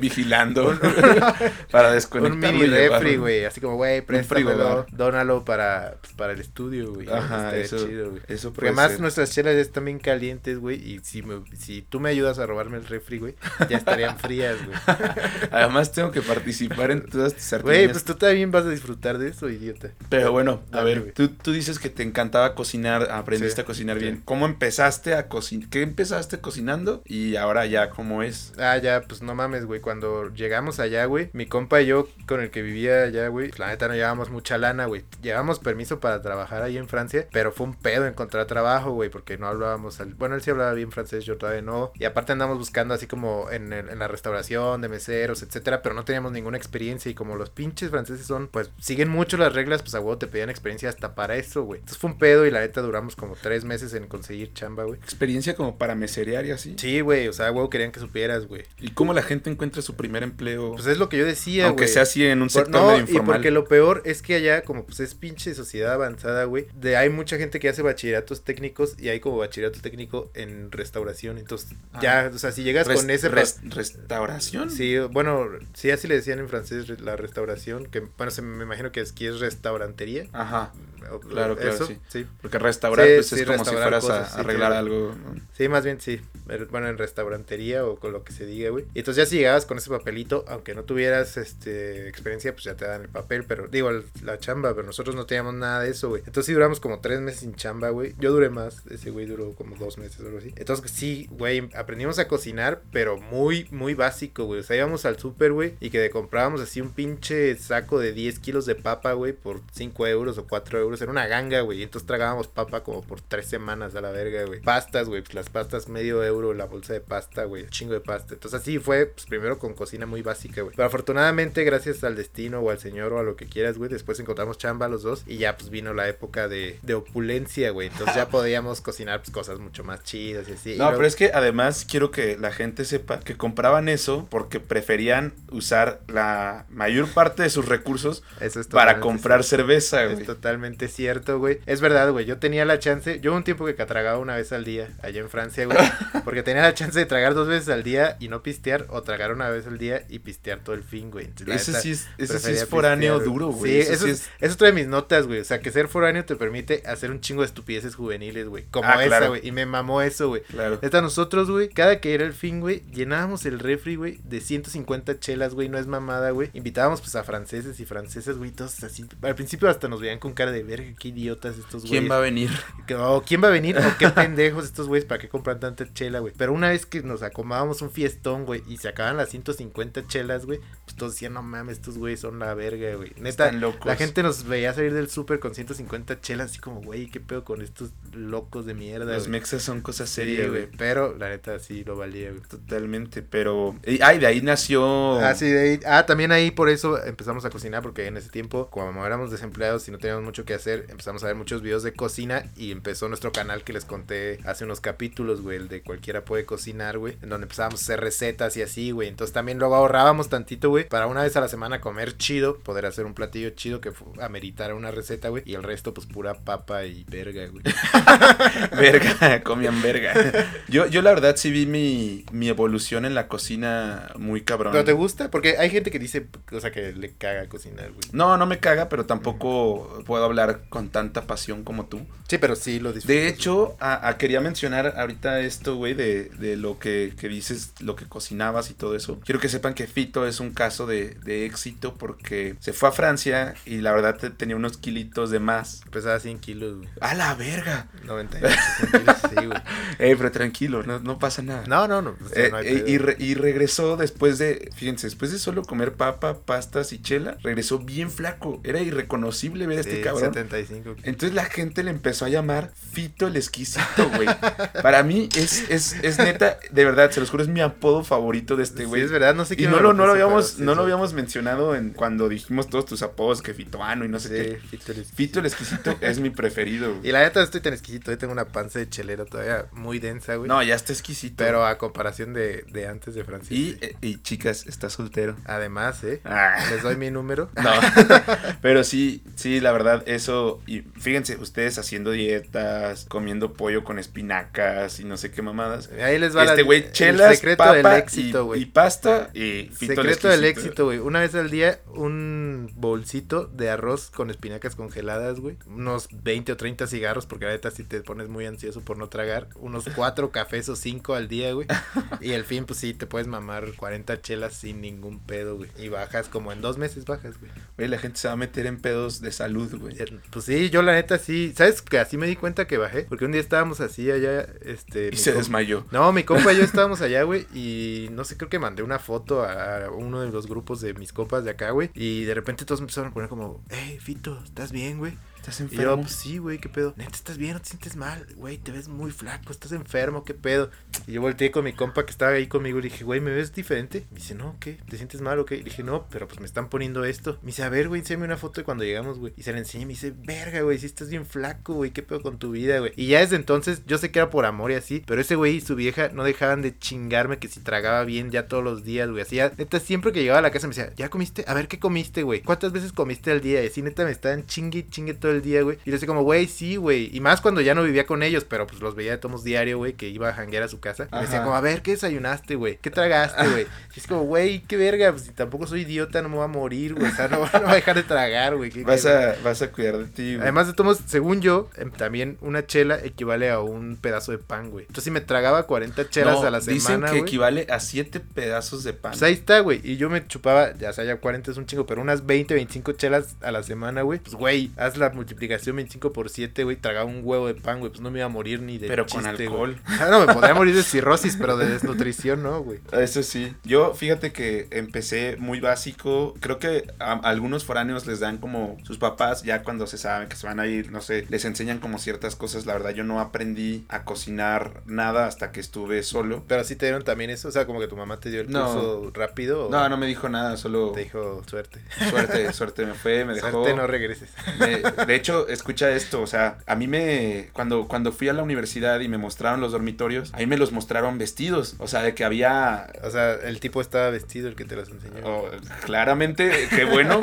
vigilando? Para desconectarlo. Un mini refri, güey. Así como, güey, préstamelo, dónalo para, pues, para el estudio, güey. Ajá, eso, chido, güey. Eso puede Porque ser. Además nuestras chelas están bien calientes, güey. Y si, me, si tú me ayudas a robarme el refri, güey, ya estarían frías, güey. Además tengo que participar participar en todas tus artes. Güey, pues tú también vas a disfrutar de eso, idiota. Pero bueno, a Dale, ver, tú, tú dices que te encantaba cocinar, aprendiste sí, a cocinar sí. bien. ¿Cómo empezaste a cocinar? ¿Qué empezaste cocinando? Y ahora ya, ¿cómo es? Ah, ya, pues no mames, güey, cuando llegamos allá, güey, mi compa y yo, con el que vivía allá, güey, la neta no llevábamos mucha lana, güey. Llevábamos permiso para trabajar ahí en Francia, pero fue un pedo encontrar trabajo, güey, porque no hablábamos, al... bueno, él sí hablaba bien francés, yo todavía no. Y aparte andamos buscando así como en, el, en la restauración, de meseros, etcétera, pero no teníamos ninguna experiencia y como los pinches franceses son, pues, siguen mucho las reglas, pues a huevo te pedían experiencia hasta para eso, güey. Entonces fue un pedo y la neta duramos como tres meses en conseguir chamba, güey. ¿Experiencia como para meserear y así? Sí, güey, o sea, huevo querían que supieras, güey. ¿Y cómo la gente encuentra su primer empleo? Pues es lo que yo decía, güey. Aunque wey. sea así en un sector Por, no, medio informal. No, y porque lo peor es que allá, como pues es pinche sociedad avanzada, güey, de hay mucha gente que hace bachilleratos técnicos y hay como bachillerato técnico en restauración, entonces ah. ya, o sea, si llegas Rest, con ese... Res, ¿Restauración? Sí, bueno, sí, así le decían en francés la restauración, que bueno, se me imagino que aquí es restaurantería. Ajá. O, claro, claro, eso, sí. sí. Porque restaurar sí, pues sí, es como si fueras cosas, a sí, arreglar claro. algo. ¿no? Sí, más bien sí. Bueno, en restaurantería o con lo que se diga, güey. Y entonces ya si llegabas con ese papelito, aunque no tuvieras este experiencia, pues ya te dan el papel, pero digo, el, la chamba, pero nosotros no teníamos nada de eso, güey. Entonces sí duramos como tres meses sin chamba, güey. Yo duré más, ese güey duró como dos meses o algo así. Entonces sí, güey, aprendimos a cocinar, pero muy, muy básico, güey. O sea, íbamos al súper, güey, y que comprábamos así un pinche saco de diez kilos de papa, güey, por cinco euros o cuatro euros. Era una ganga, güey. Entonces tragábamos papa como por tres semanas a la verga, güey. Pastas, güey. Pues las pastas, medio euro, la bolsa de pasta, güey. Chingo de pasta. Entonces así fue, pues primero con cocina muy básica, güey. Pero afortunadamente, gracias al destino o al señor o a lo que quieras, güey, después encontramos chamba los dos y ya pues vino la época de, de opulencia, güey. Entonces ya podíamos cocinar pues cosas mucho más chidas y así. No, y luego... pero es que además quiero que la gente sepa que compraban eso porque preferían usar la mayor parte de sus recursos eso es para comprar sí. cerveza, güey. Es totalmente cierto, güey. Es verdad, güey. Yo tenía la chance. Yo un tiempo que tragaba una vez al día allá en Francia, güey. Porque tenía la chance de tragar dos veces al día y no pistear o tragar una vez al día y pistear todo el fin, güey. Entonces, eso sí es, eso sí es foráneo pistear, duro, güey. Sí, eso, eso sí es... es otra de mis notas, güey. O sea, que ser foráneo te permite hacer un chingo de estupideces juveniles, güey. Como ah, esa, claro. güey. Y me mamó eso, güey. Claro. Esta nosotros, güey, cada que era el fin, güey, llenábamos el refri, güey, de ciento cincuenta chelas, güey. No es mamada, güey. Invitábamos, pues, a franceses y francesas, güey. Todos así. Al principio hasta nos veían con cara de verga, qué idiotas estos güeyes. ¿Quién va a venir? No, ¿quién va a venir? O qué pendejos estos güeyes, ¿para qué compran tanta chela, güey? Pero una vez que nos acomodábamos un fiestón, güey, y se acababan las ciento cincuenta chelas, güey, pues todos decían, no mames, estos güeyes son la verga, güey. Neta, están locos. La gente nos veía salir del súper con ciento cincuenta chelas, así como, güey, qué pedo con estos locos de mierda. Los mexas son cosas serias, güey. Sí, pero la neta sí lo valía, güey. Totalmente, pero... Ay, de ahí nació... Ah, sí, de ahí... Ah, también ahí por eso empezamos a cocinar, porque en ese tiempo, como éramos desempleados y no teníamos mucho que hacer, empezamos a ver muchos videos de cocina y empezó nuestro canal que les conté hace unos capítulos, güey, el de Cualquiera Puede Cocinar, güey, en donde empezábamos a hacer recetas y así, güey. Entonces también luego ahorrábamos tantito, güey, para una vez a la semana comer chido, poder hacer un platillo chido que ameritara una receta, güey, y el resto pues pura papa y verga, güey. Verga, comían verga. Yo, yo la verdad sí vi mi, mi evolución en la cocina muy cabrón. ¿Pero te gusta? Porque hay gente que dice, o sea, que le caga cocinar, güey. No, no me caga, pero tampoco puedo hablar con tanta pasión como tú. Sí, pero sí lo disfruto. De hecho, a, a quería mencionar ahorita esto, güey, de, de lo que, que dices, lo que cocinabas y todo eso. Quiero que sepan que Fito es un caso de, de éxito porque se fue a Francia y la verdad te, tenía unos kilitos de más. Pesaba cien kilos, güey. ¡A la verga! noventa y ocho kilos, sí, güey. Ey, pero tranquilo, no, no pasa nada. No, no, no. Eh, no eh, y, re, y regresó después de, fíjense, después de solo comer papa, pastas y chela, regresó bien flaco. Era irreconocible ver a sí. este cabrón. setenta y cinco. Entonces la gente le empezó a llamar Fito el Exquisito, güey. Para mí es, es, es neta, de verdad, se los juro, es mi apodo favorito de este güey. Sí, es verdad, no sé qué. Y no lo, no lo habíamos, sí, no sí. lo habíamos mencionado en cuando dijimos todos tus apodos, que Fitoano y no sé sí, qué. Fito el Exquisito, Fito el Exquisito es mi preferido, güey. Y la neta estoy tan exquisito, hoy tengo una panza de chelero todavía muy densa, güey. No, ya está exquisito. Pero a comparación de, de antes de Francisco. Y, y chicas, estás soltero. Además, ¿eh? Ah. Les doy mi número. No, pero sí, sí, la verdad es eso, y fíjense, ustedes haciendo dietas, comiendo pollo con espinacas y no sé qué mamadas. Ahí les va este güey, chelas, el secreto papa del éxito, güey. Y, y pasta y fito. Secreto del éxito, güey. Una vez al día, un bolsito de arroz con espinacas congeladas, güey. Unos veinte o treinta cigarros, porque la neta si te pones muy ansioso por no tragar. Unos cuatro cafés o cinco al día, güey. Y al fin, pues sí, te puedes mamar cuarenta chelas sin ningún pedo, güey. Y bajas, como en dos meses bajas, güey. Güey, la gente se va a meter en pedos de salud, güey. Pues sí, yo la neta sí. ¿Sabes que así me di cuenta que bajé? Porque un día estábamos así allá, este... Y se compa... desmayó. No, mi compa y yo estábamos allá, güey. Y no sé, creo que mandé una foto a uno de los grupos de mis compas de acá, güey. Y de repente todos me empezaron a poner como, hey, Fito, ¿estás bien, güey? ¿Estás enfermo? Y yo, pues sí, güey, ¿qué pedo? Neta, ¿estás bien? ¿No te sientes mal? Güey, te ves muy flaco, ¿estás enfermo? ¿Qué pedo? Y yo volteé con mi compa que estaba ahí conmigo y le dije, güey, ¿me ves diferente? Me dice, no, ¿qué? ¿Te sientes mal o qué? Le dije, no, pero pues me están poniendo esto. Me dice, a ver, güey, enséñame una foto de cuando llegamos, güey. Y se la enseñé y me dice, verga, güey, sí estás bien flaco, güey, ¿qué pedo con tu vida, güey? Y ya desde entonces, yo sé que era por amor y así, pero ese güey y su vieja no dejaban de chingarme que si tragaba bien ya todos los días, güey. Así ya, neta, siempre que llegaba a la casa me decía, ¿ya comiste? A ver, ¿qué comiste, güey? ¿Cuántas veces comiste al día? Y así, neta, me estaban chingue, chingue todo el día, güey. Y le decía como, güey, sí, güey. Y más cuando ya no vivía con ellos, pero pues los veía de tomos diario, güey, que iba a janguear a su casa. Y me decía como, a ver, ¿qué desayunaste, güey? ¿Qué tragaste, güey? Y es como, güey, qué verga, pues si tampoco soy idiota, no me voy a morir, güey. O sea, no, no voy a dejar de tragar, güey. ¿Qué, vas, qué, a, vas a cuidar de ti, güey. Además de tomos, según yo, eh, también una chela equivale a un pedazo de pan, güey. Entonces si me tragaba cuarenta chelas no, a la semana, dicen que güey, equivale a siete pedazos de pan. Pues ahí está, güey. Y yo me chupaba, ya, o sea, ya cuarenta es un chingo, pero unas veinte, veinticinco chelas a la semana, güey. Pues, güey, haz la multiplicación veinticinco por siete, güey, tragaba un huevo de pan, güey, pues no me iba a morir ni de pero chiste, con alcohol. Ah, no, me podría morir de cirrosis, pero de desnutrición no, güey. Eso sí. Yo, fíjate que empecé muy básico. Creo que a algunos foráneos les dan como sus papás, ya cuando se saben que se van a ir, no sé, les enseñan como ciertas cosas. La verdad, yo no aprendí a cocinar nada hasta que estuve solo. Pero sí te dieron también eso, o sea, como que tu mamá te dio el curso no, rápido. ¿O? No, no me dijo nada, solo... Te dijo suerte. Suerte, suerte me fue, me dejó. Suerte, no regreses. Me, de hecho, escucha esto, o sea, a mí me, cuando, cuando fui a la universidad y me mostraron los dormitorios, ahí me los mostraron vestidos, o sea, de que había... O sea, el tipo estaba vestido el que te los enseñó. Oh, claramente, qué bueno,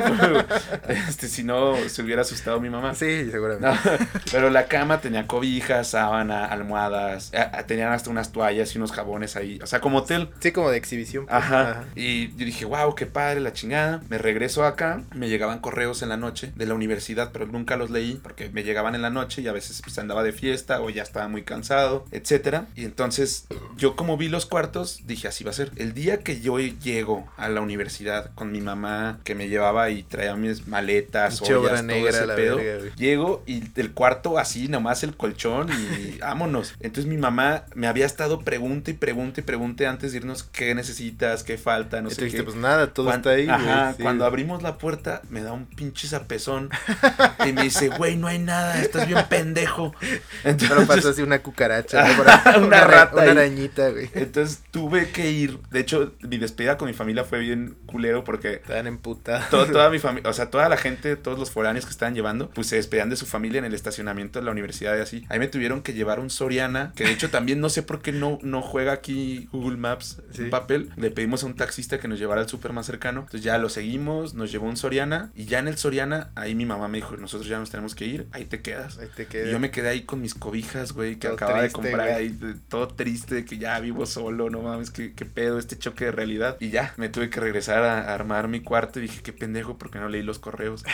este, si no se hubiera asustado mi mamá. Sí, seguramente. No, pero la cama tenía cobijas, sábana, almohadas, a, a, tenían hasta unas toallas y unos jabones ahí, o sea, como hotel. Sí, como de exhibición. Pues. Ajá. Ajá, y yo dije, wow, qué padre, la chingada. Me regreso acá, me llegaban correos en la noche de la universidad, pero nunca los leí porque me llegaban en la noche y a veces pues andaba de fiesta o ya estaba muy cansado, etcétera. Y entonces yo, como vi los cuartos, dije, así va a ser. El día que yo llego a la universidad con mi mamá, que me llevaba y traía mis maletas, ollas, todo negra, ese pedo, verga, llego y el cuarto así, nomás el colchón y vámonos. Entonces mi mamá me había estado pregunte y pregunte y pregunte antes de irnos, ¿qué necesitas? ¿Qué falta? No entonces, sé qué. Pues nada, todo cuando, está ahí. Ajá, güey, sí. Cuando abrimos la puerta me da un pinche zapezón y me dice, güey, no hay nada, estás bien pendejo. Entonces, pero pasó así una cucaracha, ¿no? Para, una, una rata, una arañita, güey. Entonces tuve que ir, de hecho, mi despedida con mi familia fue bien culero porque estaban emputados. Todo, toda mi familia, o sea, toda la gente, todos los foráneos que estaban llevando, pues se despedían de su familia en el estacionamiento de la universidad y así. Ahí me tuvieron que llevar un Soriana, que de hecho también no sé por qué no, no juega aquí Google Maps sí. En papel. Le pedimos a un taxista que nos llevara al súper más cercano. Entonces ya lo seguimos, nos llevó un Soriana y ya en el Soriana, ahí mi mamá me dijo, nosotros ya nos tenemos que ir, ahí te quedas. Ahí te quedas. Y yo me quedé ahí con mis cobijas, güey, que todo acababa triste, de comprar güey. Ahí, todo triste, de que ya vivo solo, no mames, qué, qué pedo, este choque de realidad. Y ya, me tuve que regresar a, a armar mi cuarto y dije, qué pendejo, porque no leí los correos,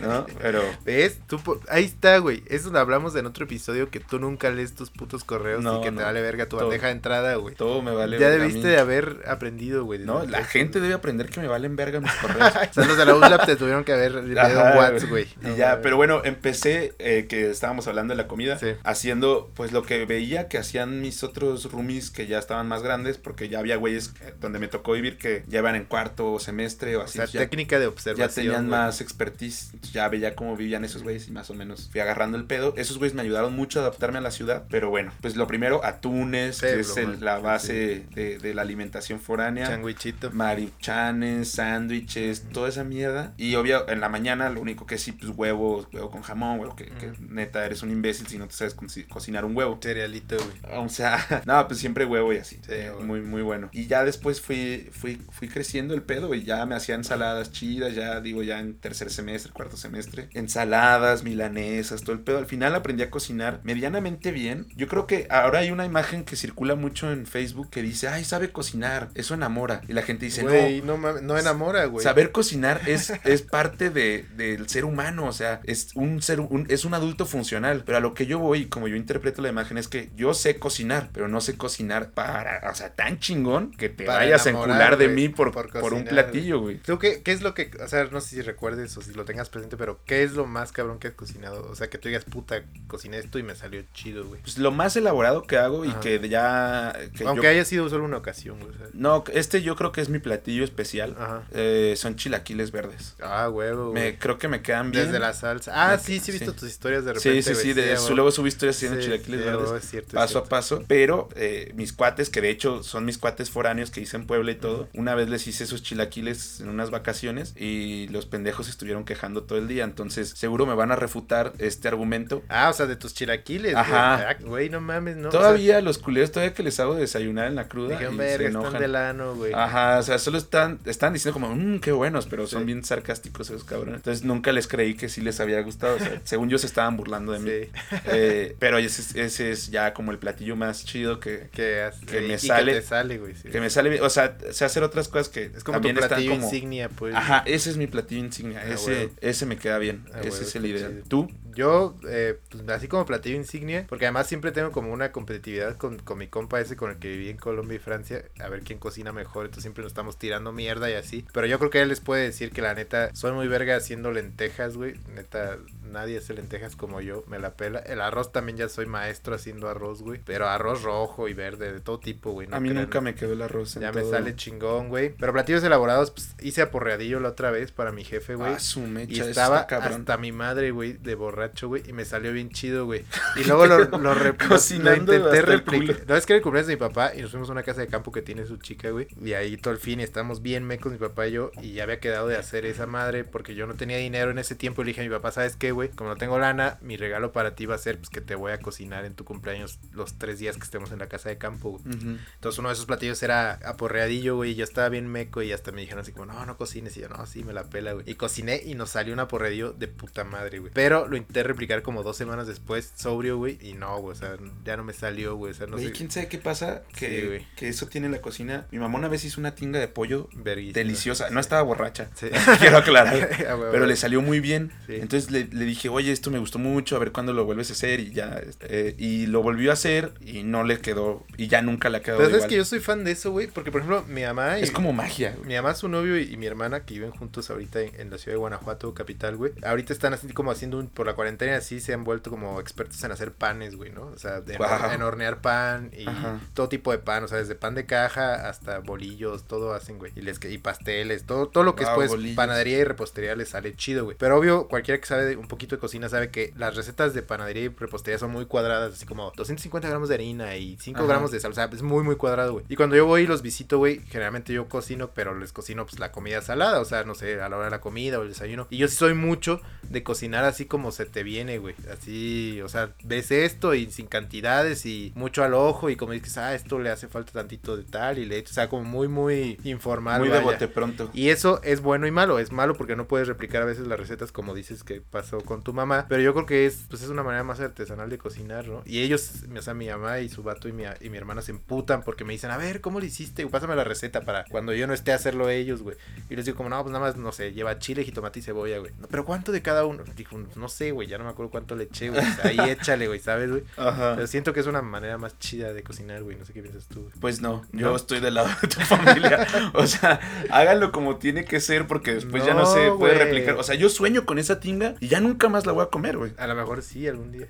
¿no? Pero... ¿Ves? Tú po- ahí está, güey, eso lo hablamos en otro episodio, que tú nunca lees tus putos correos no, y que no, te vale verga tu todo, bandeja de entrada, güey. Todo me vale ya verga. Ya debiste de haber aprendido, güey. No, la gente debe aprender que me valen verga mis correos. O sea, los de la U L A P te tuvieron que haber leído un WhatsApp, güey. Y no, ya, pero bueno, empecé, eh, que estábamos hablando de la comida, sí. Haciendo pues lo que veía que hacían mis otros roomies que ya estaban más grandes, porque ya había güeyes donde me tocó vivir que ya iban en cuarto semestre o así. O sea, ya, técnica de observación. Ya tenían güey. Más expertise, ya veía cómo vivían esos güeyes y más o menos fui agarrando el pedo. Esos güeyes me ayudaron mucho a adaptarme a la ciudad, pero bueno, pues lo primero, atunes, Peblo, que es el, la base sí. de, de la alimentación foránea. Changuichito. Maruchanes, sándwiches, toda esa mierda. Y obvio, en la mañana lo único que sí, pues huevos, huevos, huevo con jamón, huevo que, mm. que neta eres un imbécil si no te sabes co- cocinar un huevo. Cerealito, güey. O sea, no, pues siempre huevo y así. Sí, muy, muy bueno. Y ya después fui, fui, fui creciendo el pedo y ya me hacía ensaladas chidas, ya digo, ya en tercer semestre, cuarto semestre. Ensaladas, milanesas, todo el pedo. Al final aprendí a cocinar medianamente bien. Yo creo que ahora hay una imagen que circula mucho en Facebook que dice, ay, sabe cocinar, eso enamora. Y la gente dice, güey, no, no, no enamora, güey. Saber cocinar es, es parte de, del ser humano, o sea, es un ser, un, es un adulto funcional. Pero a lo que yo voy, como yo interpreto la imagen, es que yo sé cocinar, pero no sé cocinar para, o sea, tan chingón que te vayas a encular de wey, mí por, por, cocinar, por un platillo, güey. ¿Tú qué, qué es lo que, o sea, no sé si recuerdes o si lo tengas presente, pero qué es lo más cabrón que has cocinado? O sea, que tú digas, puta, cociné esto y me salió chido, güey. Pues lo más elaborado que hago y Ajá. que ya... Que aunque yo... haya sido solo una ocasión, güey. O sea. No, este yo creo que es mi platillo especial. Ajá. Eh, son chilaquiles verdes. Ah, huevo, güey. Me, creo que me quedan bien. Desde la salsa. Ah, me... sí, sí he visto sí. tus historias de repente. Sí, sí, sí. De, luego subí historias haciendo sí, chilaquiles sí, verdes. Es cierto, paso es a paso. Pero eh, mis cuates, que de hecho son mis cuates foráneos que hice en Puebla y todo, uh-huh. una vez les hice esos chilaquiles en unas vacaciones y los pendejos estuvieron quejando todo el día. Entonces, seguro me van a refutar este argumento. Ah, o sea, de tus chilaquiles. Ajá. Güey, no mames, no. Todavía o sea, los culeros, todavía que les hago desayunar en la cruda. Dijeron, verga, están de lano, güey. Ajá, o sea, solo están, están diciendo como, mmm, qué buenos, pero sí. son bien sarcásticos esos cabrones. Entonces, nunca les creí que sí les había gustado. O sea, según yo, se estaban burlando de mí. Sí. Eh, pero ese, ese es ya como el platillo más chido que, que, que me y sale. Que te sale, güey. Sí. Que me sale bien. O sea, sé hacer otras cosas que es como también tu platillo están como... insignia, pues. Ajá, ese es mi platillo insignia. Ah, ese, bueno. ese me queda bien. Ah, ese bueno, es el ideal. Chido. ¿Tú? Yo, eh, pues, así como platillo insignia, porque además siempre tengo como una competitividad con, con mi compa ese con el que viví en Colombia y Francia, a ver quién cocina mejor, entonces siempre nos estamos tirando mierda y así, pero yo creo que él les puede decir que la neta, soy muy verga haciendo lentejas, güey, neta, nadie hace lentejas como yo, me la pela, el arroz también ya soy maestro haciendo arroz, güey, pero arroz rojo y verde, de todo tipo, güey. No a mí crean, nunca me quedó el arroz en ya todo. Me sale chingón, güey, pero platillos elaborados, pues, hice aporreadillo la otra vez para mi jefe, güey, ah, su mecha, y estaba hasta mi madre, güey, de borrar güey, y me salió bien chido, güey. Y luego lo, lo, re- lo intenté replicar. No, es que era el cumpleaños de mi papá y nos fuimos a una casa de campo que tiene su chica, güey. Y ahí todo el fin estamos bien mecos, mi papá y yo. Y ya había quedado de hacer esa madre porque yo no tenía dinero en ese tiempo. Y le dije a mi papá, ¿sabes qué, güey? Como no tengo lana, mi regalo para ti va a ser pues que te voy a cocinar en tu cumpleaños los tres días que estemos en la casa de campo, güey. Uh-huh. Entonces uno de esos platillos era aporreadillo, güey. Y yo estaba bien meco y hasta me dijeron así como, no, no cocines. Y yo, no, sí, me la pela, güey. Y cociné y nos salió un aporreadillo de puta madre, güey. Pero lo intenté replicar como dos semanas después, sobrio, güey, y no, güey, o sea, ya no me salió, güey, o sea, no sé. ¿Quién sabe qué pasa? Que, sí, que eso tiene la cocina. Mi mamá una vez hizo una tinga de pollo verguísima, deliciosa, sí. No estaba borracha, sí. Quiero aclarar, ah, güey, pero güey. Le salió muy bien, sí. Entonces le, le dije, oye, esto me gustó mucho, a ver cuándo lo vuelves a hacer, y ya, eh, y lo volvió a hacer, y no le quedó, y ya nunca la quedó igual. Pero es que yo soy fan de eso, güey, porque, por ejemplo, mi mamá... Y, es como magia, güey. Mi mamá, su novio y, y mi hermana, que viven juntos ahorita en, en la ciudad de Guanajuato, capital, güey, ahorita están así como haciendo un... Por la cuarentena sí se han vuelto como expertos en hacer panes, güey, ¿no? O sea, de wow. en, en hornear pan y Ajá. todo tipo de pan, o sea, desde pan de caja hasta bolillos, todo hacen, güey. Y, les, y pasteles, todo todo lo que wow, es, pues, bolillos. Panadería y repostería les sale chido, güey. Pero obvio, cualquiera que sabe de un poquito de cocina sabe que las recetas de panadería y repostería son muy cuadradas, así como doscientos cincuenta gramos de harina y cinco Ajá. gramos de sal, o sea, es muy, muy cuadrado, güey. Y cuando yo voy y los visito, güey, generalmente yo cocino, pero les cocino, pues, la comida salada, o sea, no sé, a la hora de la comida o el desayuno. Y yo sí soy mucho de cocinar así como se te viene, güey, así, o sea, ves esto y sin cantidades y mucho al ojo y como dices, ah, esto le hace falta tantito de tal y le echas, o sea, como muy, muy informal. Muy de bote pronto. Y eso es bueno y malo, es malo porque no puedes replicar a veces las recetas como dices que pasó con tu mamá, pero yo creo que es, pues es una manera más artesanal de cocinar, ¿no? Y ellos, o sea, mi mamá y su vato y mi, y mi hermana se emputan porque me dicen, a ver, ¿cómo lo hiciste? Pásame la receta para cuando yo no esté a hacerlo ellos, güey. Y les digo como, no, pues nada más, no sé, lleva chile, jitomate y cebolla, güey. No, pero ¿cuánto de cada uno? Dijo, no sé, güey, ya no me acuerdo cuánto le eché, güey, ahí échale, güey, ¿sabes, güey? Ajá. Pero siento que es una manera más chida de cocinar, güey, no sé qué piensas tú, güey. Pues no, yo no estoy del lado de tu familia, o sea, háganlo como tiene que ser porque después no, ya no se puede güey. replicar, o sea, yo sueño con esa tinga y ya nunca más la voy a comer, güey. A lo mejor sí, algún día.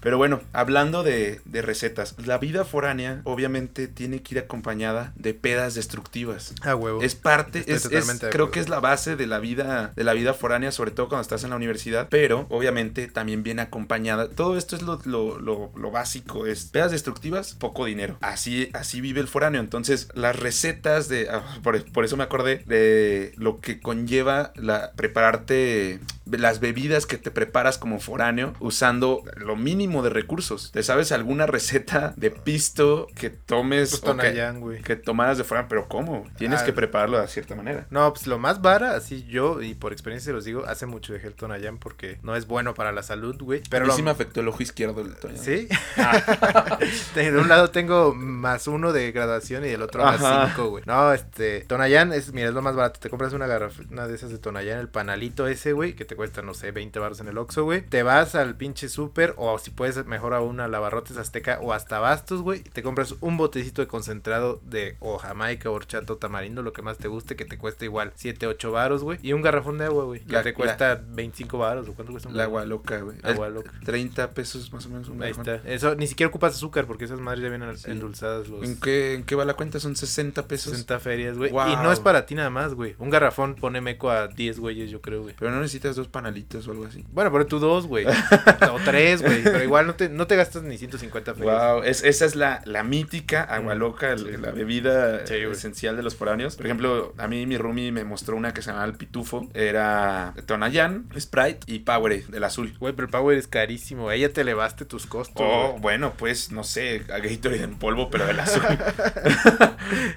Pero bueno, hablando de, de recetas, la vida foránea obviamente tiene que ir acompañada de pedas destructivas. Ah, huevo. Es parte, estoy es, totalmente es creo que es la base de la vida, de la vida foránea, sobre todo cuando estás en la universidad, pero obviamente también viene acompañada. Todo esto es lo, lo, lo, lo básico. Es pedas destructivas, poco dinero. Así, así vive el foráneo. Entonces, las recetas de... Oh, por, por eso me acordé de lo que conlleva la prepararte... las bebidas que te preparas como foráneo usando lo mínimo de recursos. ¿Te sabes alguna receta de pisto que tomes o que, que tomaras de foráneo? Pero ¿cómo? Tienes ah, que prepararlo de cierta manera. No, pues lo más vara, así yo, y por experiencia se los digo, hace mucho dejé el tonayán porque no es bueno para la salud, güey. Pero a mí lo... sí me afectó el ojo izquierdo el tonayán. ¿Sí? Ah. De un lado tengo más uno de graduación y del otro más Ajá. cinco, güey. No, este, tonayán es, mira, es lo más barato. Te compras una garrafa, una de esas de tonayán, el panalito ese, güey, que te cuesta, no sé, veinte baros en el Oxxo, güey. Te vas al pinche súper, o si puedes mejor aún a Lavarrotes, Azteca o hasta Bastos, güey. Te compras un botecito de concentrado de o jamaica, horchata, tamarindo, lo que más te guste, que te cuesta igual siete, ocho baros, güey. Y un garrafón de agua, güey, que la, te cuesta la, veinticinco baros, o cuánto cuesta un... La agua loca, güey. Agua loca. treinta pesos más o menos un garrafón. Ahí está. Eso, ni siquiera ocupas azúcar porque esas madres ya vienen sí. endulzadas. Los... ¿En qué, ¿En qué va la cuenta? Son sesenta pesos. sesenta ferias, güey. Wow. Y no es para ti nada más, güey. Un garrafón pone meco a diez güeyes, yo creo, güey. Pero no necesitas dos panalitos o algo así. Bueno, pero tú dos, güey. O tres, güey. Pero igual no te, no te gastas ni ciento cincuenta ferias. Wow. Es, esa es la, la mítica agua loca, sí, la bebida sí, esencial de los foráneos. Por ejemplo, a mí mi roomie me mostró una que se llamaba El Pitufo. Era Tonayán, Sprite y Power, del azul. Güey, pero el Power es carísimo. Ella te elevaste tus costos. Oh, wey. Bueno, pues, no sé, a Gatorade en polvo, pero del azul.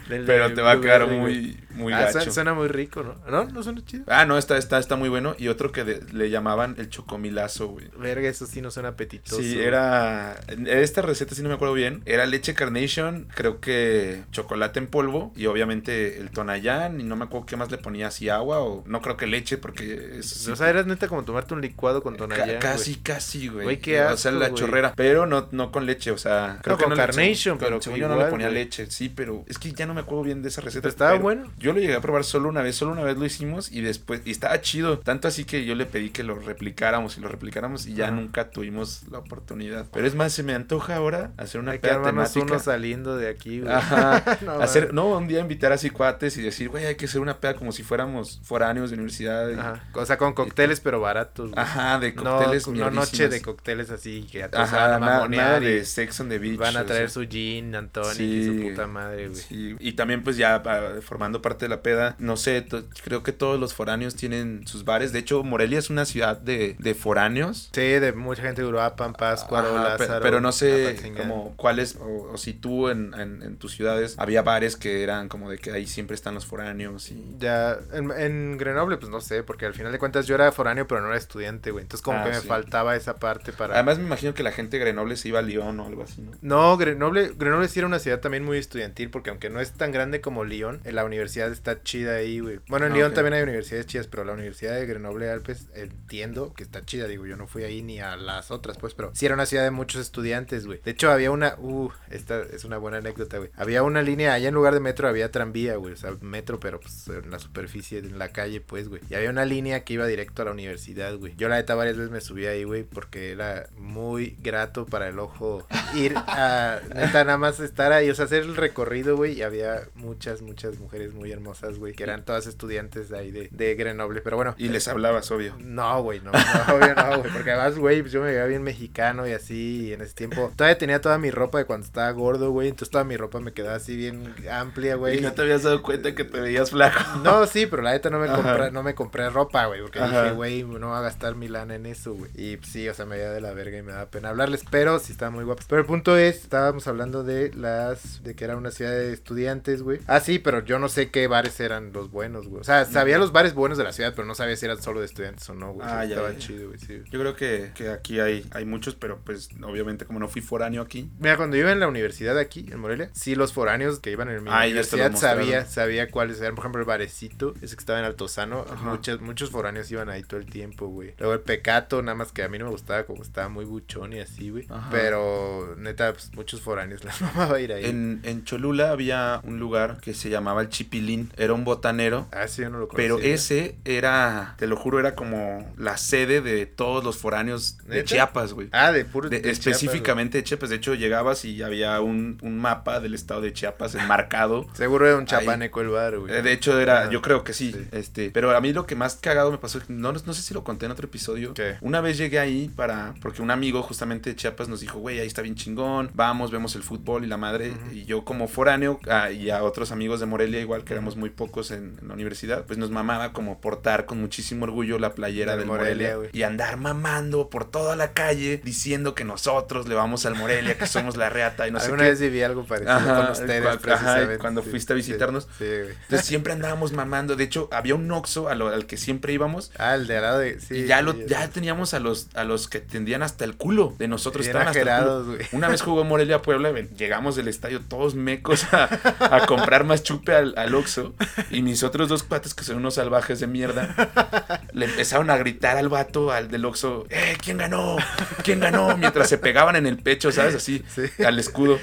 Pero te va a quedar muy... muy ah, gacho. Suena muy rico, ¿no? ¿No? ¿No suena chido? Ah, no, está, está, está muy bueno. Y otro que de, le llamaban el chocomilazo, güey. Verga, eso sí no suena apetitoso. Sí, era... Esta receta sí no me acuerdo bien. Era leche Carnation, creo que chocolate en polvo y obviamente el tonayán y no me acuerdo qué más le ponía, así agua o... No creo que leche porque... Es, sí. O sea, eras neta como tomarte un licuado con tonayán, C- Casi, güey. casi, güey. Güey, qué asco, o sea, la güey. chorrera. Pero no, no con leche, o sea... Creo no, que con no Carnation, le, pero... Según yo igual, no le ponía güey. leche, sí, pero... Es que ya no me acuerdo bien de esa receta. Pero estaba pero... bueno. Yo Yo lo llegué a probar solo una vez, solo una vez lo hicimos y después, y estaba chido, tanto así que yo le pedí que lo replicáramos y lo replicáramos y ya uh-huh. nunca tuvimos la oportunidad. Pero es más, se me antoja ahora hacer una peda temática. Uno saliendo de aquí, güey. Ajá. no, hacer, no, un día invitar así cuates y decir, güey, hay que hacer una peda como si fuéramos foráneos de universidad. Y, Ajá. O sea, con cócteles y, pero baratos. Güey. Ajá, de cócteles no, mierdísimos. No noche de cócteles así que a todos van a mamonear. Nada de Sex on the Beach. Van a traer o sea. su gin, Antoni sí, y su puta madre, güey. Sí. Y también pues ya para, formando parte de la peda, no sé, to- creo que todos los foráneos tienen sus bares. De hecho, Morelia es una ciudad de, de foráneos. Sí, de mucha gente de Uruapan, Pátzcuaro, Lázaro. Pero, pero no sé como cuáles, o, o si tú en, en, en tus ciudades había bares que eran como de que ahí siempre están los foráneos. Y... Ya, en, en Grenoble, pues no sé, porque al final de cuentas yo era foráneo, pero no era estudiante, güey. Entonces como ah, que sí. me faltaba esa parte para... Además me imagino que la gente de Grenoble se iba a Lyon o algo así, ¿no? No, Grenoble, Grenoble sí era una ciudad también muy estudiantil, porque aunque no es tan grande como Lyon, en la universidad está chida ahí, güey. Bueno, en ah, Lyon okay. también hay universidades chidas, pero la Universidad de Grenoble Alpes entiendo que está chida, digo, yo no fui ahí ni a las otras, pues, pero sí era una ciudad de muchos estudiantes, güey. De hecho, había una, uh, esta es una buena anécdota, güey. Había una línea, allá en lugar de metro había tranvía, güey, o sea, metro, pero pues en la superficie, en la calle, pues, güey. Y había una línea que iba directo a la universidad, güey. Yo la neta varias veces me subí ahí, güey, porque era muy grato para el ojo ir a, neta, nada más estar ahí, o sea, hacer el recorrido, güey, y había muchas, muchas mujeres muy hermosas, güey, que eran todas estudiantes de ahí de, de Grenoble, pero bueno. Y les hablabas, obvio. No, güey, no, no, obvio no, güey, porque además, güey, pues yo me veía bien mexicano y así, y en ese tiempo todavía tenía toda mi ropa de cuando estaba gordo, güey, entonces toda mi ropa me quedaba así bien amplia, güey. ¿Y no te habías dado cuenta que te veías flaco? No, sí, pero la neta no me compré, no me compré ropa, güey, porque Ajá. dije, güey, no va a gastar mi lana en eso, güey. Y pues, sí, o sea, me veía de la verga y me daba pena hablarles, pero sí estaban muy guapos. Pero el punto es, estábamos hablando de las, de que era una ciudad de estudiantes, güey. Ah, sí, pero yo no sé qué bares eran los buenos, güey. O sea, sabía los bares buenos de la ciudad, pero no sabía si eran solo de estudiantes o no, güey. Ah, sí, ya, estaba ya. chido, güey. Sí. Yo creo que, que aquí hay, hay muchos, pero pues obviamente como no fui foráneo aquí. Mira, cuando iba en la universidad aquí, en Morelia, sí los foráneos que iban en mi ah, universidad sabía, sabía cuáles eran. Por ejemplo, el barecito, ese que estaba en Altozano, muchos, muchos foráneos iban ahí todo el tiempo, güey. Luego el Pecato, nada más que a mí no me gustaba, como estaba muy buchón y así, güey. Ajá. Pero neta, pues muchos foráneos las mamaba ir ahí. En, en Cholula había un lugar que se llamaba el Chipilín. Era un botanero. Ah, sí, yo no lo conocía. Pero ese era, te lo juro, era como la sede de todos los foráneos de ¿Neta? Chiapas, güey. Ah, de puro de, de específicamente Chiapas, de Chiapas. De hecho, llegabas y había un, un mapa del estado de Chiapas enmarcado. Seguro era un chapaneco el bar, güey. De hecho, era, ah, yo creo que sí, sí. Este, pero a mí lo que más cagado me pasó, no, no sé si lo conté en otro episodio. ¿Qué? Una vez llegué ahí para, porque un amigo justamente de Chiapas nos dijo, güey, ahí está bien chingón, vamos, vemos el fútbol y la madre. Uh-huh. Y yo como foráneo, ah, y a otros amigos de Morelia igual que éramos muy pocos en, en la universidad, pues nos mamaba como portar con muchísimo orgullo la playera del, del Morelia, Morelia y andar mamando por toda la calle diciendo que nosotros le vamos al Morelia, que somos la reata y no sé qué. Alguna vez viví algo parecido, ajá, con ustedes, cua, precisamente. Ajá, cuando sí, fuiste a visitarnos. Sí, sí, güey. Entonces siempre andábamos mamando. De hecho, había un Oxxo al, al que siempre íbamos. Ah, el de al lado de... Sí, y ya, lo, sí, ya teníamos a los, a los que tendían hasta el culo de nosotros. Estaban hasta el culo. Una vez jugó Morelia a Puebla, llegamos del estadio todos mecos a, a comprar más chupe al, al Oxxo, y mis otros dos cuates, que son unos salvajes de mierda, le empezaron a gritar al vato, al del Oxxo, ¡eh, quién ganó! ¿Quién ganó? Mientras se pegaban en el pecho, ¿sabes? Así, sí, al escudo.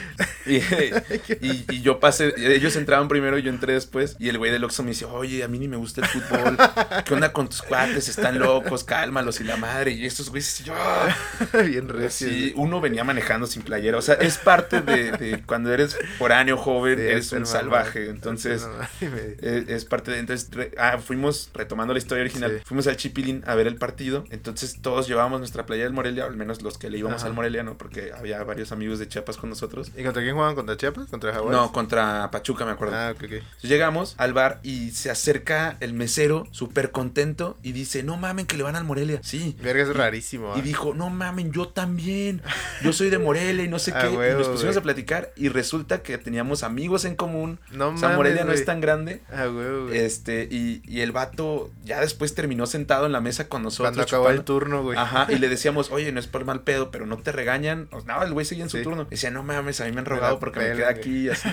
Y, y, y yo pasé, ellos entraban primero y yo entré después, y el güey del Oxxo me dice, oye, a mí ni me gusta el fútbol, ¿qué onda con tus cuates? Están locos, cálmalos, y la madre, y estos güeyes, yo... Bien recio. Sí, uno venía manejando sin playera, o sea, es parte de, de cuando eres foráneo, joven, sí, eres un salvaje, entonces es, es parte de, entonces, re, ah, fuimos, retomando la historia original, sí, fuimos al Chipilín a ver el partido, entonces todos llevábamos nuestra playera del Morelia, o al menos los que le íbamos, ajá, al Morelia, ¿no? Porque había varios amigos de Chiapas con nosotros. ¿Y contra quién jugaban? ¿Contra Chiapas? ¿Contra Jaguares? No, contra Pachuca, me acuerdo. Ah, ok, ok. Entonces llegamos al bar y se acerca el mesero, súper contento, y dice, no mamen que le van al Morelia. Sí. Verga, es y, rarísimo. ¿Eh? Y dijo, no mamen, yo también, yo soy de Morelia y no sé ah, qué, huevo, y nos pusimos, güey, a platicar, y resulta que teníamos amigos en común. No, o sea, mames, Morelia, güey, no es tan grande. Ah, huevo, güey. Este, y, y el vato ya después terminó sentado en la mesa con nosotros. Cuando acabó chupando el turno, güey. Ajá, y le decíamos, oye, no es por mal pedo, pero no te regañan. O, no, el güey seguía en su, sí, turno. Y decía, no mames, a mí me han rogado me porque pelo, me quedé aquí y así.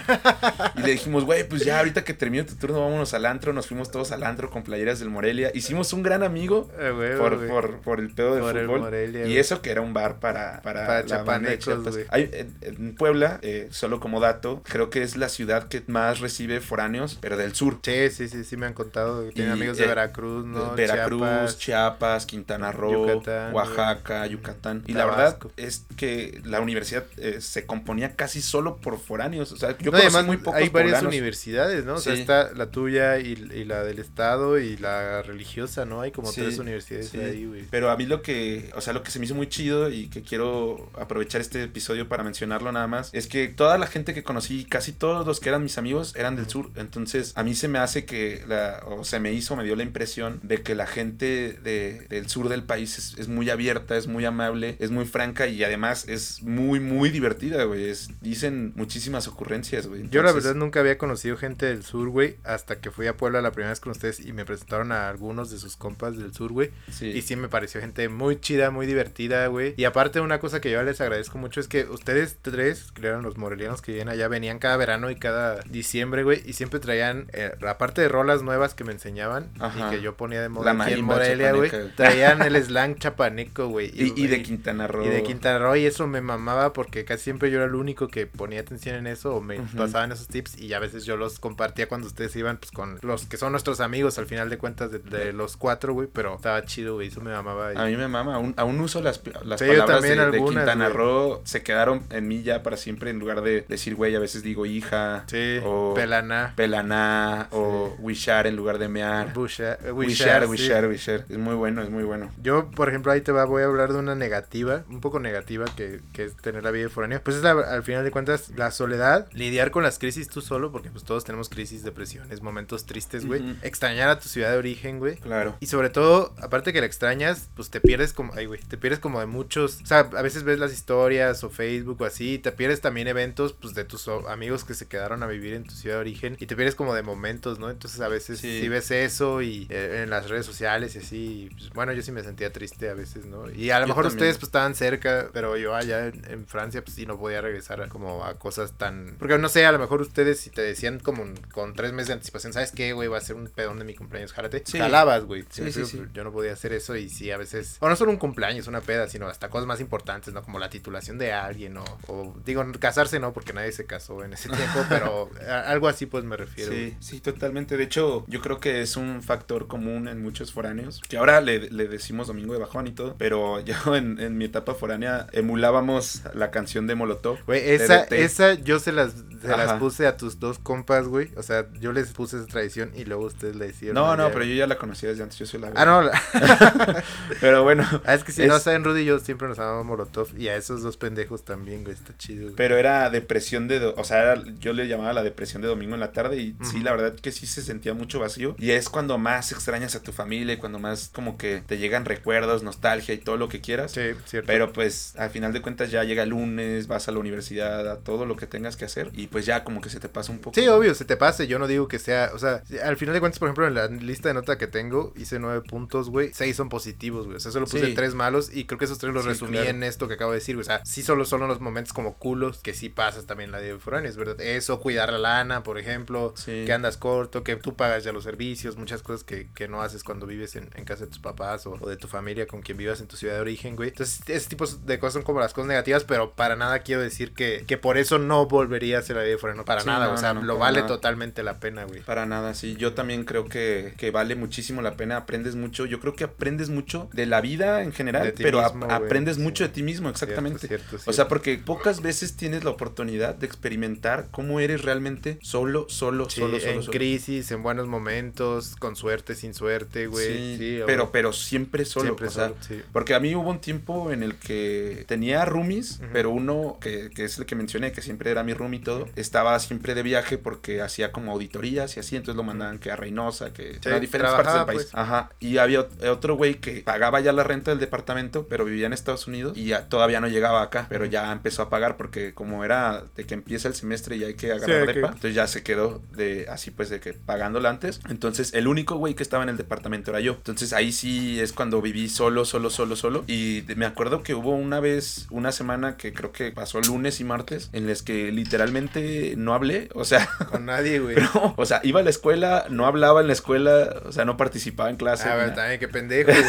Y le dijimos, güey, pues ya ahorita que termine tu turno, vámonos al antro. Nos fuimos todos al antro con playeras del Morelia. Hicimos un gran amigo, ah, huevo, por, güey, por, por el pedo de fútbol. Morelia, y güey, eso que era un bar para, para, para chapanecos, güey. Hay, en, en Puebla, eh, solo como dato, creo que es la ciudad que más recibe foráneos, pero del sur. Sí, sí, sí, sí me han contado. Tienen amigos de eh, Veracruz, ¿no? Veracruz, Chiapas, Chiapas, Quintana Roo, Yucatán, Oaxaca, Yucatán. Y Tabasco. La verdad es que la universidad eh, se componía casi solo por foráneos. O sea, yo no, conocí muy pocos poblanos. Hay varias universidades, ¿no? O sea, sí, está la tuya y, y la del estado y la religiosa, ¿no? Hay como, sí, tres universidades, sí, ahí, güey. Pero a mí lo que, o sea, lo que se me hizo muy chido y que quiero aprovechar este episodio para mencionarlo nada más, es que toda la gente que conocí, casi todos los que eran mis amigos eran del sur, entonces a mí se me hace que, la, o se me hizo, me dio la impresión de que la gente de, del sur del país es, es muy abierta, es muy amable, es muy franca y además es muy, muy divertida, güey, es, dicen muchísimas ocurrencias, güey. Entonces, yo la verdad nunca había conocido gente del sur, güey, hasta que fui a Puebla la primera vez con ustedes y me presentaron a algunos de sus compas del sur, güey, sí, y sí me pareció gente muy chida, muy divertida, güey, y aparte una cosa que yo les agradezco mucho es que ustedes tres, que eran los morelianos que vivían allá, venían cada verano y cada diciembre, güey, y siempre traían, eh, aparte de rolas nuevas que me enseñaban, ajá, y que yo ponía de moda aquí en Morelia, güey, traían el slang chapaneco, güey. Y, y, y de Quintana Roo. Y de Quintana Roo, y eso me mamaba porque casi siempre yo era el único que ponía atención en eso, o me uh-huh. pasaban esos tips, y a veces yo los compartía cuando ustedes iban, pues, con los que son nuestros amigos, al final de cuentas, de, de los cuatro, güey, pero estaba chido, güey, eso me mamaba. Y... a mí me mama, aún, aún uso las, las sí, palabras de, algunas, de Quintana wey. Roo, se quedaron en mí ya para siempre, en lugar de decir, güey, a veces digo hija, sí, o pelaná, pelaná, sí, o wishar en lugar de mear, Busha, uh, wishar, wishar, sí, wishar, wishar, es muy bueno, es muy bueno. Yo, por ejemplo, ahí te va, voy a hablar de una negativa, un poco negativa, que, que es tener la vida de foráneo, pues es la, al final de cuentas, la soledad, lidiar con las crisis tú solo, porque pues todos tenemos crisis, depresiones, momentos tristes, güey, uh-huh. extrañar a tu ciudad de origen, güey, claro, y sobre todo, aparte que la extrañas, pues te pierdes como, ay, güey, te pierdes como de muchos, o sea, a veces ves las historias o Facebook o así, y te pierdes también eventos, pues, de tus amigos que se quedaron a vivir en tu ciudad de origen, y te pierdes como de momentos, ¿no? Entonces a veces sí, sí ves eso y eh, en las redes sociales y así, pues, bueno, yo sí me sentía triste a veces, ¿no? Y a lo yo mejor también. Ustedes pues estaban cerca, pero yo allá en, en Francia pues sí no podía regresar a, como a cosas tan, porque no sé, a lo mejor ustedes si te decían como con tres meses de anticipación, ¿sabes qué, güey? Va a ser un pedón de mi cumpleaños, járate, sí, jalabas, güey, sí, sí, sí. Yo no podía hacer eso y sí a veces, o no solo un cumpleaños, una peda, sino hasta cosas más importantes, ¿no? Como la titulación de alguien, ¿no? O digo, casarse no, porque nadie se casó en ese tiempo, pero a, algo así pues me refiero. Sí, sí, totalmente. De hecho, yo creo que es un factor común en muchos foráneos, que ahora le, le decimos Domingo de Bajón y todo, pero yo en, en mi etapa foránea emulábamos la canción de Molotov. Güey, esa, esa yo se las, se las puse a tus dos compas, güey. O sea, yo les puse esa tradición y luego ustedes la hicieron. No, no, pero yo ya la conocía desde antes, yo soy la... Ah, no. La... Pero bueno. Ah, es que si es... no saben, Rudy y yo siempre nos llamamos Molotov y a esos dos pendejos también, güey, está chido, güey. Pero era depresión de, do... o sea, era... yo le llamaba la depresión de domingo en la tarde y sí, uh-huh. sí, la verdad que sí se sentía mucho vacío. Y es cuando más extrañas a tu familia y cuando más como que te llegan recuerdos, nostalgia y todo lo que quieras. Sí, cierto. Pero pues al final de cuentas ya llega el lunes, vas a la universidad, a todo lo que tengas que hacer y pues ya como que se te pasa un poco. Sí, obvio, se te pase. Yo no digo que sea, o sea, al final de cuentas, por ejemplo, en la lista de nota que tengo hice nueve puntos, güey. Seis son positivos, güey. O sea, solo puse sí. tres malos y creo que esos tres los sí, resumí claro. en esto que acabo de decir, güey. O sea, sí solo son los momentos como culos que sí pasas también la de foráneos, ¿verdad? Eso, cuidar la lana, por ejemplo, sí. que andas corto, que tú pagas ya los servicios, muchas cosas que, que no haces cuando vives en, en casa de tus papás o, o de tu familia con quien vivas en tu ciudad de origen, güey. Entonces, ese tipo de cosas son como las cosas negativas, pero para nada quiero decir que, que por eso no volvería a hacer la vida de foráneo, para sí, nada, no, o sea, no, no, lo vale nada. Totalmente la pena, güey. Para nada, sí, yo también creo que, que vale muchísimo la pena, aprendes mucho, yo creo que aprendes mucho de la vida en general, pero mismo, a, aprendes sí. mucho de ti mismo, exactamente. Cierto, cierto, cierto. O sea, porque pocas veces tienes la oportunidad de experimentar cómo eres realmente solo, solo, sí, solo, solo. En solo. Crisis, en buenos momentos, con suerte, sin suerte, güey. Sí, sí, pero, pero siempre solo. Siempre o solo, sea, sí. Porque a mí hubo un tiempo en el que tenía roomies, uh-huh. pero uno, que, que es el que mencioné, que siempre era mi roomie y todo, uh-huh. estaba siempre de viaje porque hacía como auditorías y así, entonces lo mandaban uh-huh. que a Reynosa, que sí, a diferentes partes del país. Pues. Ajá. Y había otro güey que pagaba ya la renta del departamento, pero vivía en Estados Unidos y ya, todavía no llegaba acá, pero uh-huh. ya empezó a pagar porque como era de que empieza el semestre y hay que agarrar sí, prepa, que... entonces ya se quedó de así pues de que pagándola antes. Entonces el único güey que estaba en el departamento era yo. Entonces ahí sí es cuando viví solo, solo, solo, solo. Y me acuerdo que hubo una vez, una semana que creo que pasó lunes y martes, en las que literalmente no hablé, o sea, con nadie, güey. No, o sea, iba a la escuela, no hablaba en la escuela, o sea, no participaba en clase. A ver, también qué pendejo, güey.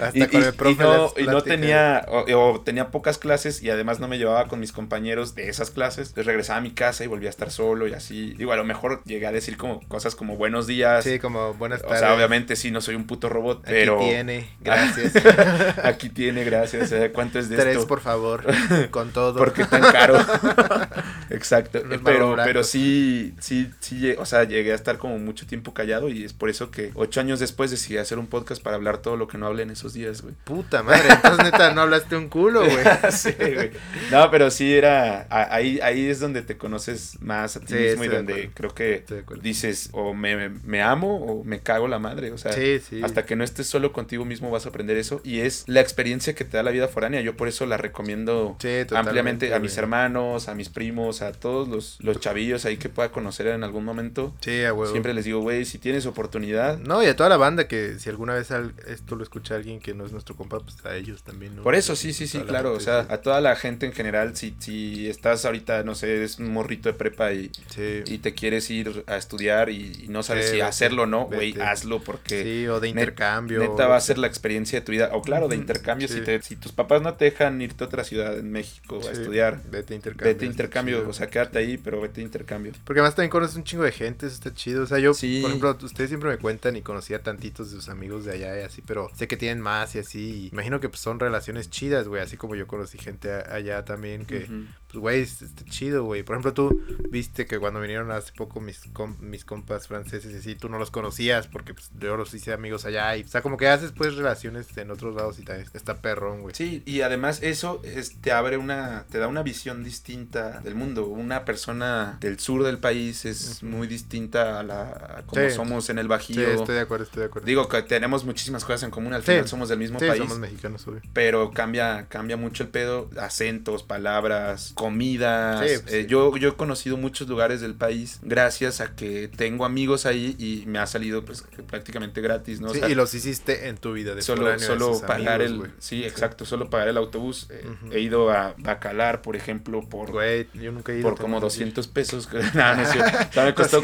Hasta y, con y, el profe. Y no, y no tenía, o, o tenía pocas clases y además no me llevaba con mis compañeros de esas clases. Entonces regresaba a mi casa y volvía a estar solo y así. Digo, a lo mejor llegué a decir como cosas como buenos días. Sí, como buenas tardes. O sea, obviamente sí, no soy un puto robot, Aquí pero... Aquí tiene, gracias. Aquí tiene, gracias. ¿Cuánto es de Tres, esto? Tres, por favor, con todo. Porque tan caro. Exacto. No pero, pero sí, sí, sí, o sea, llegué a estar como mucho tiempo callado y es por eso que ocho años después decidí hacer un podcast para hablar todo lo que no hablé en esos días, güey. Puta madre, entonces neta, no hablaste un culo, güey. Sí, güey. No, pero sí era... Ahí, ahí es donde te conoces más a ti sí, mismo y donde creo que dices o me, me amo o me cago la madre, o sea, sí, sí. hasta que no estés solo contigo mismo vas a aprender eso y es la experiencia que te da la vida foránea, yo por eso la recomiendo sí, ampliamente a mis hermanos, a mis primos, a todos los, los chavillos ahí que pueda conocer en algún momento. Sí, a huevo. Siempre les digo, güey, si tienes oportunidad. No, y a toda la banda que si alguna vez al, esto lo escucha alguien que no es nuestro compa, pues a ellos también. ¿No? Por eso, sí, sí, sí, sí claro, o sea, a toda la gente en general, si, si estás ahorita, no sé, eres un morrito de prepa y, sí. y te quieres ir a estudiar y, y no sabes sí, si hacerlo o no, güey, hazlo porque... Sí, o de intercambio. Net, neta va a ser la experiencia de tu vida, o claro, de intercambio, sí. si, te, si tus papás no te dejan irte a otra ciudad en México sí. a estudiar, vete a intercambio, vete a intercambio chido. O sea, quédate ahí, pero vete a intercambio. Porque además también conoces un chingo de gente, eso está chido, o sea, yo, sí. por ejemplo, ustedes siempre me cuentan y conocía tantitos de sus amigos de allá y así, pero sé que tienen más y así, y imagino que pues, son relaciones chidas, güey, así como yo conocí gente a, allá también que... Uh-huh. Güey, está chido, güey. Por ejemplo, tú viste que cuando vinieron hace poco mis, com- mis compas franceses y así, tú no los conocías porque pues, yo los hice amigos allá. Y, o sea, como que haces pues relaciones en otros lados y también está perrón, güey. Sí, y además eso es, te abre una, te da una visión distinta del mundo. Una persona del sur del país es muy distinta a la a como sí, somos en el Bajío. Sí, estoy de acuerdo, estoy de acuerdo. Digo que tenemos muchísimas cosas en común, al sí, final somos del mismo sí, país. Sí, somos mexicanos, obvio. Pero cambia, cambia mucho el pedo, acentos, palabras... comidas, sí, pues, eh, sí. yo, yo he conocido muchos lugares del país gracias a que tengo amigos ahí y me ha salido pues prácticamente gratis, ¿no? Sí, o sea, y los hiciste en tu vida de solo, solo pagar amigos, el, sí, sí, exacto, solo pagar el autobús, eh, uh-huh. he ido a Bacalar, por ejemplo, por Güey, yo nunca he ido por como doscientos pesos, nada, no, no, o sea, me costó,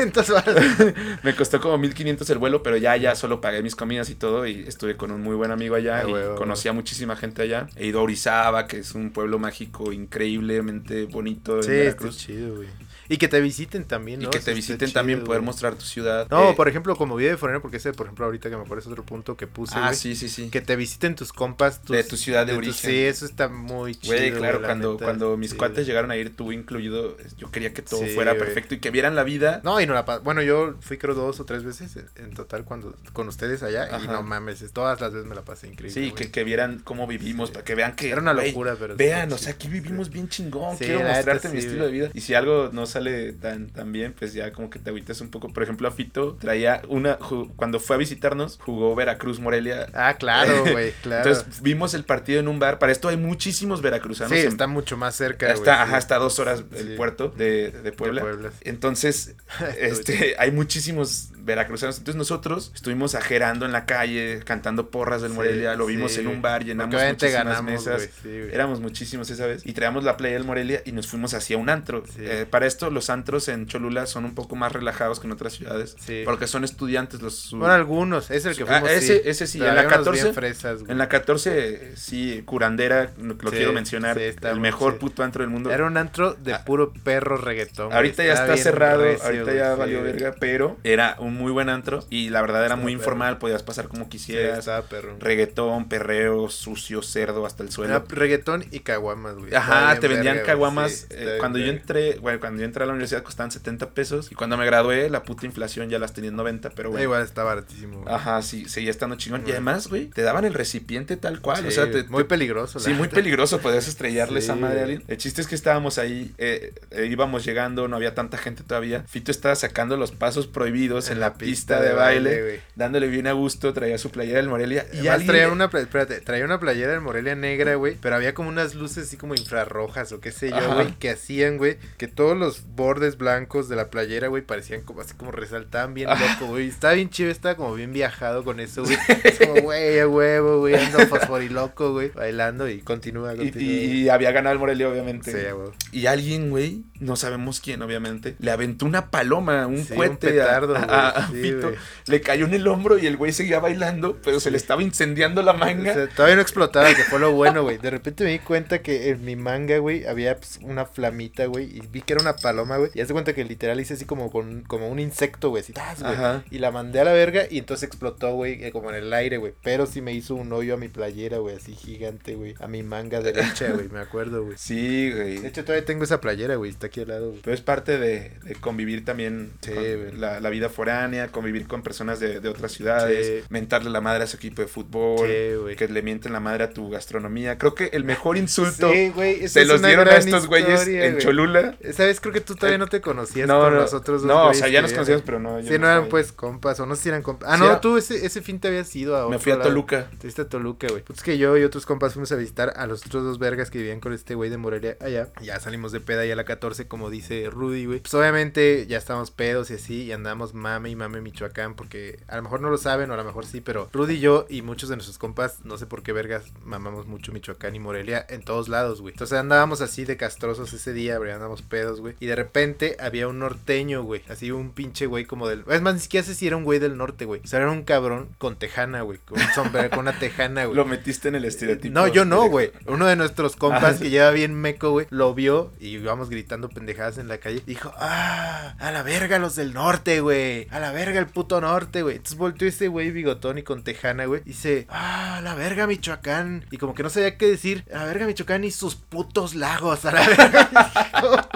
me costó como mil quinientos el vuelo, pero ya, ya solo pagué mis comidas y todo y estuve con un muy buen amigo allá. Ay, y huevo, conocí huevo. a muchísima gente allá, he ido a Orizaba, que es un pueblo mágico increíblemente bonito. Sí, está chido, güey. Y que te visiten también, ¿no? Y que te visiten también, poder mostrar tu ciudad. No, por ejemplo, como vida de foráneo, porque ese, por ejemplo, ahorita que me parece otro punto que puse, ah, sí, sí, sí. que te visiten tus compas. De tu ciudad de origen. Sí, eso está muy chido. Güey, claro, cuando cuando mis cuates llegaron a ir, tú incluido, yo quería que todo fuera perfecto y que vieran la vida. No, y no la pasé. Bueno, yo fui creo dos o tres veces en total cuando con ustedes allá y no mames, todas las veces me la pasé increíble. Sí, que que vieran cómo vivimos, para que vean que era una locura, pero vean, o sea, aquí vivimos bien chingón, quiero mostrarte mi estilo de vida. Y si algo no sabes sale tan, tan bien, pues ya como que te agüitas un poco. Por ejemplo, a Fito traía una, ju- cuando fue a visitarnos, jugó Veracruz Morelia. Ah, claro, güey, claro. Entonces vimos el partido en un bar. Para esto hay muchísimos veracruzanos. Sí, en, está mucho más cerca. Está, wey, ajá, sí. Está dos horas el sí. puerto de, de, Puebla. de Puebla. Entonces, este, hay muchísimos veracruzanos. Entonces nosotros estuvimos ajerando en la calle, cantando porras del Morelia, sí, lo vimos sí, en un bar, llenamos muchísimas ganamos, mesas. Wey, sí, wey. Éramos muchísimos esa vez. Y traíamos la playa del Morelia y nos fuimos hacia un antro. Sí. Eh, para esto, los antros en Cholula son un poco más relajados que en otras ciudades. Sí. Porque son estudiantes los... Bueno, algunos. Es el que fuimos, ah, ese, sí. Ese sí. En la catorce, fresas, en la catorce, sí, curandera, lo sí, quiero mencionar. Sí, el muy, mejor sí. puto antro del mundo. Era un antro de ah, puro perro reggaetón. Ahorita ya está cerrado, recio, ahorita ya sí, valió verga, pero era un muy buen antro y la verdad era muy perro. informal, podías pasar como quisieras. Sí, estaba perro. Reggaetón, perreo, sucio, cerdo, hasta el suelo. Era reggaetón y caguamas, güey. Ajá, te vendían verga, caguamas. Sí, eh, cuando yo entré, bueno, cuando yo entré a la universidad costaban setenta pesos y cuando me gradué, la puta inflación ya las tenía en noventa, pero bueno. Igual está baratísimo, güey. Ajá, sí, seguía estando chingón. Bueno. Y además, güey, te daban el recipiente tal cual, sí, o sea, te, muy te, peligroso. Sí, muy peligroso, podías estrellarle sí. esa madre a alguien. El chiste es que estábamos ahí, eh, eh, íbamos llegando, no había tanta gente todavía. Fito estaba sacando los pasos prohibidos en, en la, la pista, pista de, de baile, baile dándole bien a gusto, traía su playera del Morelia. Y además, alguien... traía una, espérate, traía una playera del Morelia negra, güey, pero había como unas luces así como infrarrojas o qué sé yo, güey, que hacían, güey, que todos los bordes blancos de la playera, güey, parecían como así como resaltaban bien loco, güey. Estaba bien chido, estaba como bien viajado con eso, güey. Es como, güey, a huevo, güey, ando fosforiloco, güey, bailando y continúa, continúa. Y, y, y había ganado el Morelia, obviamente. Sí, güey. Y alguien, güey, no sabemos quién, obviamente, le aventó una paloma, un sí, cohete. Un petardo, a, a, a, sí, a Fito. Wey. Le cayó en el hombro y el güey seguía bailando, pero sí. se le estaba incendiando la manga. O sea, todavía no explotaba, que fue lo bueno, güey. De repente me di cuenta que en mi manga, güey, había pues, una flamita, güey, y vi que era una paloma, güey. Y hace cuenta que literal hice así como con como un insecto, güey, así, ¡tas, güey! Y la mandé a la verga y entonces explotó, güey, como en el aire, güey. Pero sí me hizo un hoyo a mi playera, güey, así gigante, güey, a mi manga derecha, güey, me acuerdo, güey. Sí, güey. De hecho, todavía tengo esa playera, güey, está aquí al lado, güey. Pero es parte de, de convivir también sí, con la, la vida foránea, convivir con personas de, de otras ciudades, sí. mentarle la madre a su equipo de fútbol, sí, que le mienten la madre a tu gastronomía. Creo que el mejor insulto sí, güey, se los dieron a estos güeyes en güey. Cholula. ¿Sabes? Creo que tú todavía eh, no te conocías no, con no, nosotros dos. No, o sea, ya nos conocíamos, pero no. Sí, no, no eran sabía. Pues compas, o no sé si eran compas. Ah, sí, no, a... tú ese, ese fin te habías ido a otro. Me fui a Toluca. Te fuiste a Toluca, güey. Pues que yo y otros compas fuimos a visitar a los otros dos vergas que vivían con este güey de Morelia allá. Ya salimos de peda ya a la catorce, como dice Rudy, güey. Pues obviamente ya estábamos pedos y así, y andamos mame y mame Michoacán, porque a lo mejor no lo saben, o a lo mejor sí, pero Rudy y yo y muchos de nuestros compas, no sé por qué vergas, mamamos mucho Michoacán y Morelia en todos lados, güey. Entonces andábamos así de castrosos ese día, güey, andábamos pedos, güey. Y de repente había un norteño, güey. Así un pinche güey como del... Es más, ni siquiera sé si era un güey del norte, güey. O sea, era un cabrón con tejana, güey. Con un sombrero, con una tejana, güey. Lo metiste en el estereotipo. No, yo no, güey. Uno de nuestros compas ah, que lleva bien meco, güey, lo vio y íbamos gritando pendejadas en la calle. Dijo, ah, a la verga los del norte, güey. A la verga el puto norte, güey. Entonces volteó ese güey bigotón y con tejana, güey. Dice, ah, a la verga Michoacán. Y como que no sabía qué decir. A la verga Michoacán y sus putos lagos. A la verga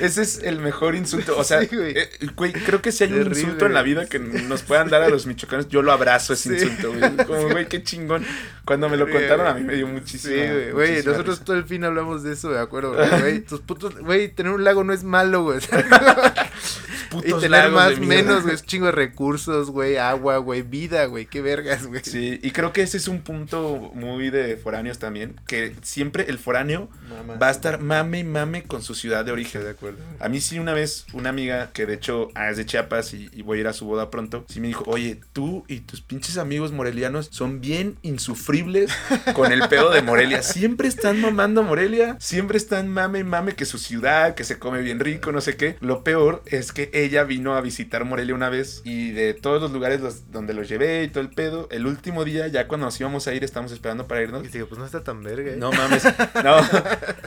Ese es el mejor insulto. O sea, sí, güey. Eh, güey, creo que si hay Terrible, un insulto en la vida que nos puedan dar a los michoacanos, yo lo abrazo ese sí. insulto, güey. Como, güey, qué chingón. Cuando me lo sí, contaron, güey. A mí me dio muchísimo. Sí, güey. Güey, nosotros risa. Todo el fin hablamos de eso, de acuerdo, güey. Güey, tus putos, güey, tener un lago no es malo, güey. Putos y tener más, menos, güey, es chingo de recursos, güey, agua, güey, vida, güey, qué vergas, güey. Sí, y creo que ese es un punto muy de foráneos también, que siempre el foráneo Mamá. va a estar mame y mame con su ciudad de origen. De acuerdo. A mí sí una vez una amiga, que de hecho ah, es de Chiapas y, y voy a ir a su boda pronto, sí me dijo, oye, tú y tus pinches amigos morelianos son bien insufribles con el pedo de Morelia. Siempre están mamando Morelia, siempre están mame y mame que su ciudad, que se come bien rico, no sé qué. Lo peor es que ella vino a visitar Morelia una vez y de todos los lugares los, donde los llevé y todo el pedo, el último día ya cuando nos íbamos a ir, estábamos esperando para irnos. Y digo, pues no está tan verga. ¿Eh? No mames, no,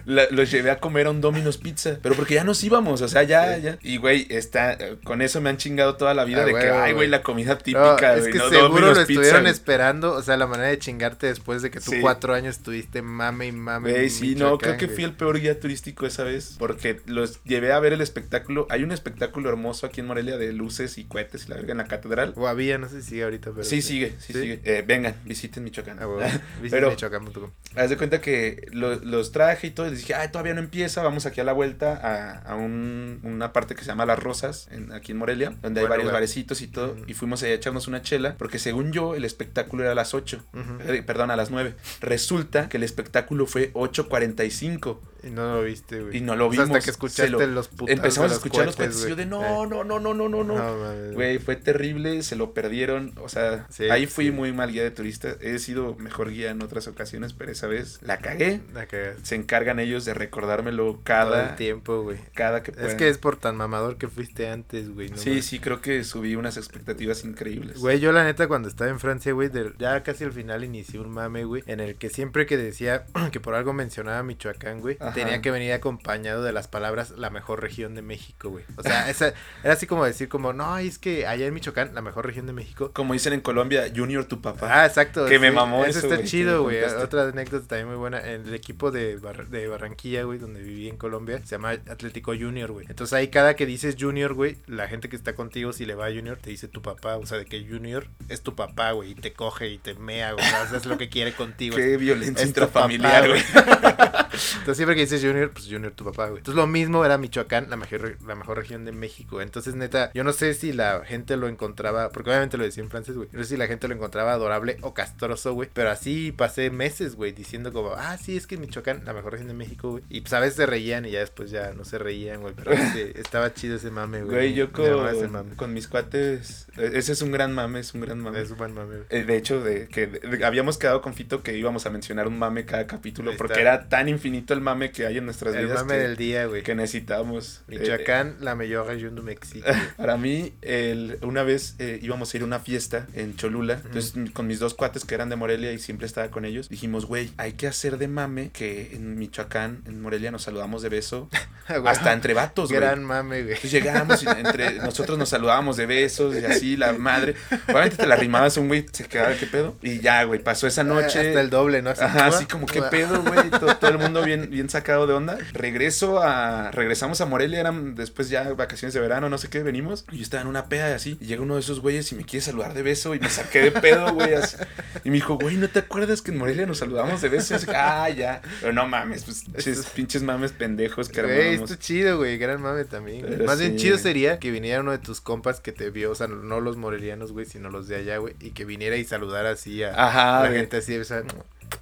la, los llevé a comer a un Domino's Pizza, pero porque ya nos íbamos, o sea, ya, sí. ya. Y güey, está, con eso me han chingado toda la vida ah, de güey, que, ay güey, la comida típica. No, es güey, que no, seguro Domino's lo pizza, estuvieron güey. Esperando, o sea, la manera de chingarte después de que tú sí. cuatro años estuviste mame y mame. Güey, sí, Michoacán, no, creo que güey. fui el peor guía turístico esa vez porque los llevé a ver el espectáculo, hay un espectáculo hermoso famoso aquí en Morelia de luces y cohetes y la verga en la catedral. O había, no sé si sigue ahorita, pero... Sí, sí. sigue, sí, ¿Sí? sigue. Eh, vengan, visiten Michoacán. Ah, bueno. Visiten Michoacán punto com. Haz de cuenta que lo, los traje y todo, y les dije, ah, todavía no empieza, vamos aquí a la vuelta a, a un, una parte que se llama Las Rosas, en, aquí en Morelia, donde bueno, hay varios bueno. barecitos y todo, uh-huh. y fuimos allá a echarnos una chela, porque según yo, el espectáculo era a las ocho, uh-huh. eh, perdón, a las nueve. Resulta que el espectáculo fue ocho cuarenta y cinco. Y no lo viste, güey. Y no lo vimos. O sea, hasta que escuchaste lo... los putos. Empezamos a escuchar los putos. Y yo de no, no, no, no, no, no, no. Güey, fue terrible, se lo perdieron. O sea, sí, ahí fui sí. muy mal guía de turista. He sido mejor guía en otras ocasiones, pero esa vez la cagué. La cagué. Se encargan ellos de recordármelo cada... Todo el tiempo, güey. Cada que puedan. Es que es por tan mamador que fuiste antes, güey. No sí, man. sí, creo que subí unas expectativas increíbles. Güey, yo la neta cuando estaba en Francia, güey, de... ya casi al final inicié un mame, güey, en el que siempre que decía que por algo mencionaba Michoacán, güey, ajá. tenía que venir acompañado de las palabras la mejor región de México, güey. O sea, esa, era así como decir como, no, es que allá en Michoacán, la mejor región de México. Como dicen en Colombia, Junior tu papá. Ah, exacto. Que sí, me mamó eso, eso está güey, chido, güey. Otra anécdota también muy buena. El equipo de, Bar- de Barranquilla, güey, donde viví en Colombia, se llama Atlético Junior, güey. Entonces ahí cada que dices Junior, güey, la gente que está contigo, si le va a Junior, te dice tu papá. O sea, de que Junior es tu papá, güey, y te coge y te mea, güey. O sea, es lo que quiere contigo. Qué violencia intrafamiliar, güey. Entonces siempre que dices Junior, pues Junior tu papá, güey. Entonces lo mismo era Michoacán, la mejor, la mejor región de México. Entonces, neta, yo no sé si la gente lo encontraba, porque obviamente lo decía en francés, güey. No sé si la gente lo encontraba adorable o castroso, güey. Pero así pasé meses, güey, diciendo como, ah, sí, es que Michoacán, la mejor región de México, güey. Y pues a veces se reían y ya después ya no se reían, güey. Pero este, estaba chido ese mame, güey. Güey, yo con, mame. con mis cuates, ese es un gran mame, es un gran mame. Es un buen mame, güey. De hecho, de que de, de, habíamos quedado con Fito que íbamos a mencionar un mame cada capítulo, porque está. Era tan infinito el mame que hay en nuestras el vidas. El mame que, del día, güey. Que necesitamos. Michoacán, eh, la mejor región de México. Para mí, el, una vez eh, íbamos a ir a una fiesta en Cholula, mm. entonces con mis dos cuates que eran de Morelia y siempre estaba con ellos, dijimos, güey, hay que hacer de mame que en Michoacán, en Morelia, nos saludamos de beso, wow. hasta entre vatos, güey. Gran mame, güey. Entonces llegamos y entre nosotros nos saludábamos de besos y así, la madre. Obviamente te la rimabas un güey, se quedaba, ¿qué pedo? Y ya, güey, pasó esa noche. Hasta el doble, ¿no? Así, ajá, así como, ¿qué pedo, güey? Todo, todo el mundo bien, bien sacado de onda. Regreso a, regresamos a Morelia, eran después ya vacaciones de verano, no sé qué, venimos. Y yo estaba en una peda y así, y llega uno de esos güeyes y me quiere saludar de beso y me saqué de pedo, güey, así. Y me dijo, güey, ¿no te acuerdas que en Morelia nos saludamos de beso? Y así, ah, ya. Pero no mames, pues, pinches, pinches mames pendejos que armamos. Güey, esto es chido, güey, gran mame también. Pero más sí. bien chido sería que viniera uno de tus compas que te vio, o sea, no los morelianos, güey, sino los de allá, güey, y que viniera y saludara así a Ajá, la güey. gente así, o sea...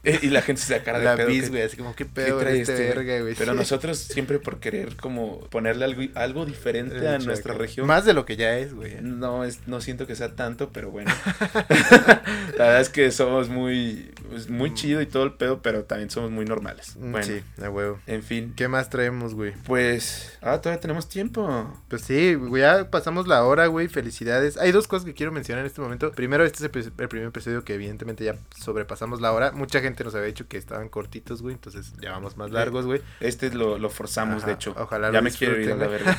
Eh, y la gente se sacara de la pedo. La güey, así como, ¿qué pedo ¿Qué este verga, güey? Pero nosotros siempre por querer como ponerle algo, algo diferente a nuestra región. Más de lo que ya es, güey. No, es, no siento que sea tanto, pero bueno. La verdad es que somos muy, muy chido y todo el pedo, pero también somos muy normales. Bueno. Sí, a huevo. En fin. ¿Qué más traemos, güey? Pues, ah, todavía tenemos tiempo. Pues sí, güey, ya pasamos la hora, güey, felicidades. Hay dos cosas que quiero mencionar en este momento. Primero, este es el primer episodio que evidentemente ya sobrepasamos la hora. Muchas gente nos había dicho que estaban cortitos, güey, entonces ya vamos más largos, güey. Este lo, lo forzamos, ajá, de hecho. Ojalá ya lo me quiero ir a la verga.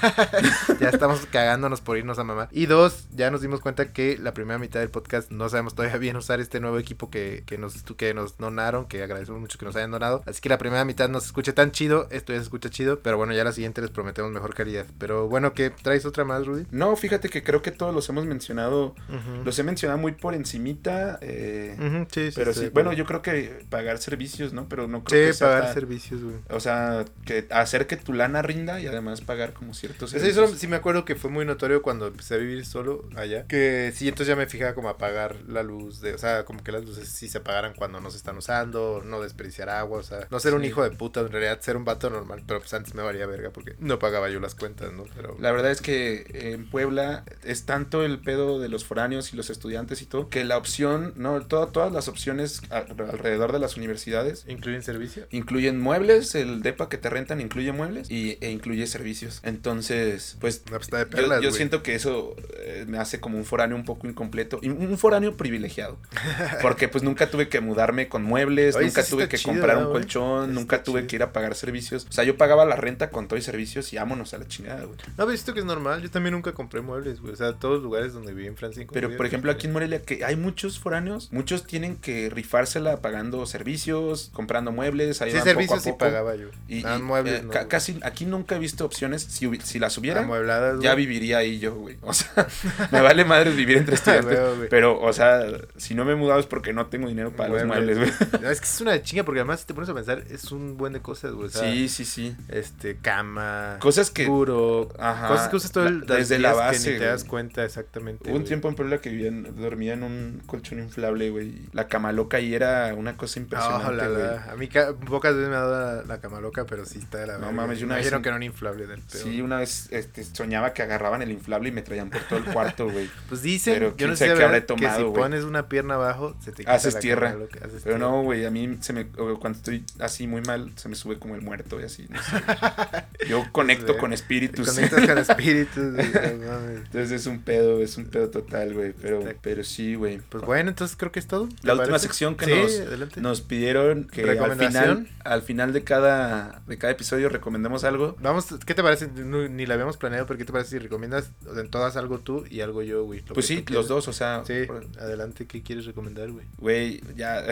Ya estamos cagándonos por irnos a mamá. Y dos, ya nos dimos cuenta que la primera mitad del podcast no sabemos todavía bien usar este nuevo equipo que, que, nos, que nos donaron, que agradecemos mucho que nos hayan donado. Así que la primera mitad no se escucha tan chido, esto ya se escucha chido, pero bueno, ya la siguiente les prometemos mejor calidad. Pero bueno, ¿qué traes otra más, Rudy? No, fíjate que creo que todos los hemos mencionado, uh-huh. los he mencionado muy por encimita, eh, uh-huh, sí, sí, pero sí, sí, sí bueno, bien. Yo creo que pagar servicios, ¿no? Pero no creo sí, que sea... Sí, pagar tan... servicios, güey. O sea, que hacer que tu lana rinda y además pagar como ciertos servicios. Eso, eso sí me acuerdo que fue muy notorio cuando empecé a vivir solo allá, que sí, entonces ya me fijaba como apagar la luz, de, o sea, como que las luces sí se apagaran cuando no se están usando, no desperdiciar agua, o sea, no ser sí. un hijo de puta, en realidad ser un vato normal, pero pues antes me valía verga porque no pagaba yo las cuentas, ¿no? Pero... La verdad es que en Puebla es tanto el pedo de los foráneos y los estudiantes y todo, que la opción, ¿no? Todo, todas las opciones alrededor de las universidades. ¿Incluyen servicio? Incluyen muebles, el depa que te rentan incluye muebles y, e incluye servicios. Entonces, pues, de perlas, yo, yo siento que eso eh, me hace como un foráneo un poco incompleto, y un foráneo privilegiado, porque pues nunca tuve que mudarme ayudarme con muebles, ay, nunca tuve que chido, comprar un wey. colchón, está nunca tuve chido. que ir a pagar servicios. O sea, yo pagaba la renta con todo y servicios y vámonos a la chingada, güey. No, ves esto que es normal, yo también nunca compré muebles, güey. O sea, todos los lugares donde viví en Francia. Pero, por ejemplo, aquí en Morelia, que hay muchos foráneos, muchos tienen que rifársela pagando servicios, comprando muebles, ahí sí, van servicios poco a poco. Sí, pagaba yo. Y, no, y muebles, eh, no, ca- casi, aquí nunca he visto opciones, si, si las hubiera, amuebladas, ya güey. viviría ahí yo, güey. O sea, me vale madre vivir entre estudiantes, güey, pero, o sea, si no me he mudado es porque no tengo dinero para muebles, los muebles, güey. No, es que es una chinga, porque además si te pones a pensar, es un buen de cosas, güey. O sea, sí, sí, sí. Este, cama, cosas que... Puro, ajá. Cosas que usas todo el... La, desde la base, que ni te das cuenta exactamente. Hubo un tiempo en Puebla que vivía en, dormía en un colchón inflable, güey. La cama loca y era una cosa impresionante, oh, la, güey. La. A mí ca- pocas veces me ha dado la, la cama loca, pero sí está de la... No verga. Mames, yo una me vez... Me dijeron que era un inflable del peor. Sí, una vez este, soñaba que agarraban el inflable y me traían por todo el cuarto, güey. Pues dicen, pero yo no sé qué habré tomado, que si güey. pones una pierna abajo, se te quita haces la tierra. Cama loca. Haces pero tierra. Pero no, güey, a mí se me... Cuando estoy así muy mal, se me sube como el muerto y así, no sé. Yo conecto pues, con espíritus. Conectas con espíritus, güey. Entonces es un pedo, es un pedo total, güey. Pero, pero sí, güey. Pues bueno, entonces creo que es todo. La última parece? sección que sí, nos, nos pidieron que al final, al final de cada, de cada episodio recomendemos algo. Vamos, ¿qué te parece? No, ni la habíamos planeado, pero ¿qué te parece si recomiendas en todas algo tú y algo yo, güey? Pues sí, los dos, o sea. Sí, por... adelante, ¿qué quieres recomendar, güey? Güey, ya.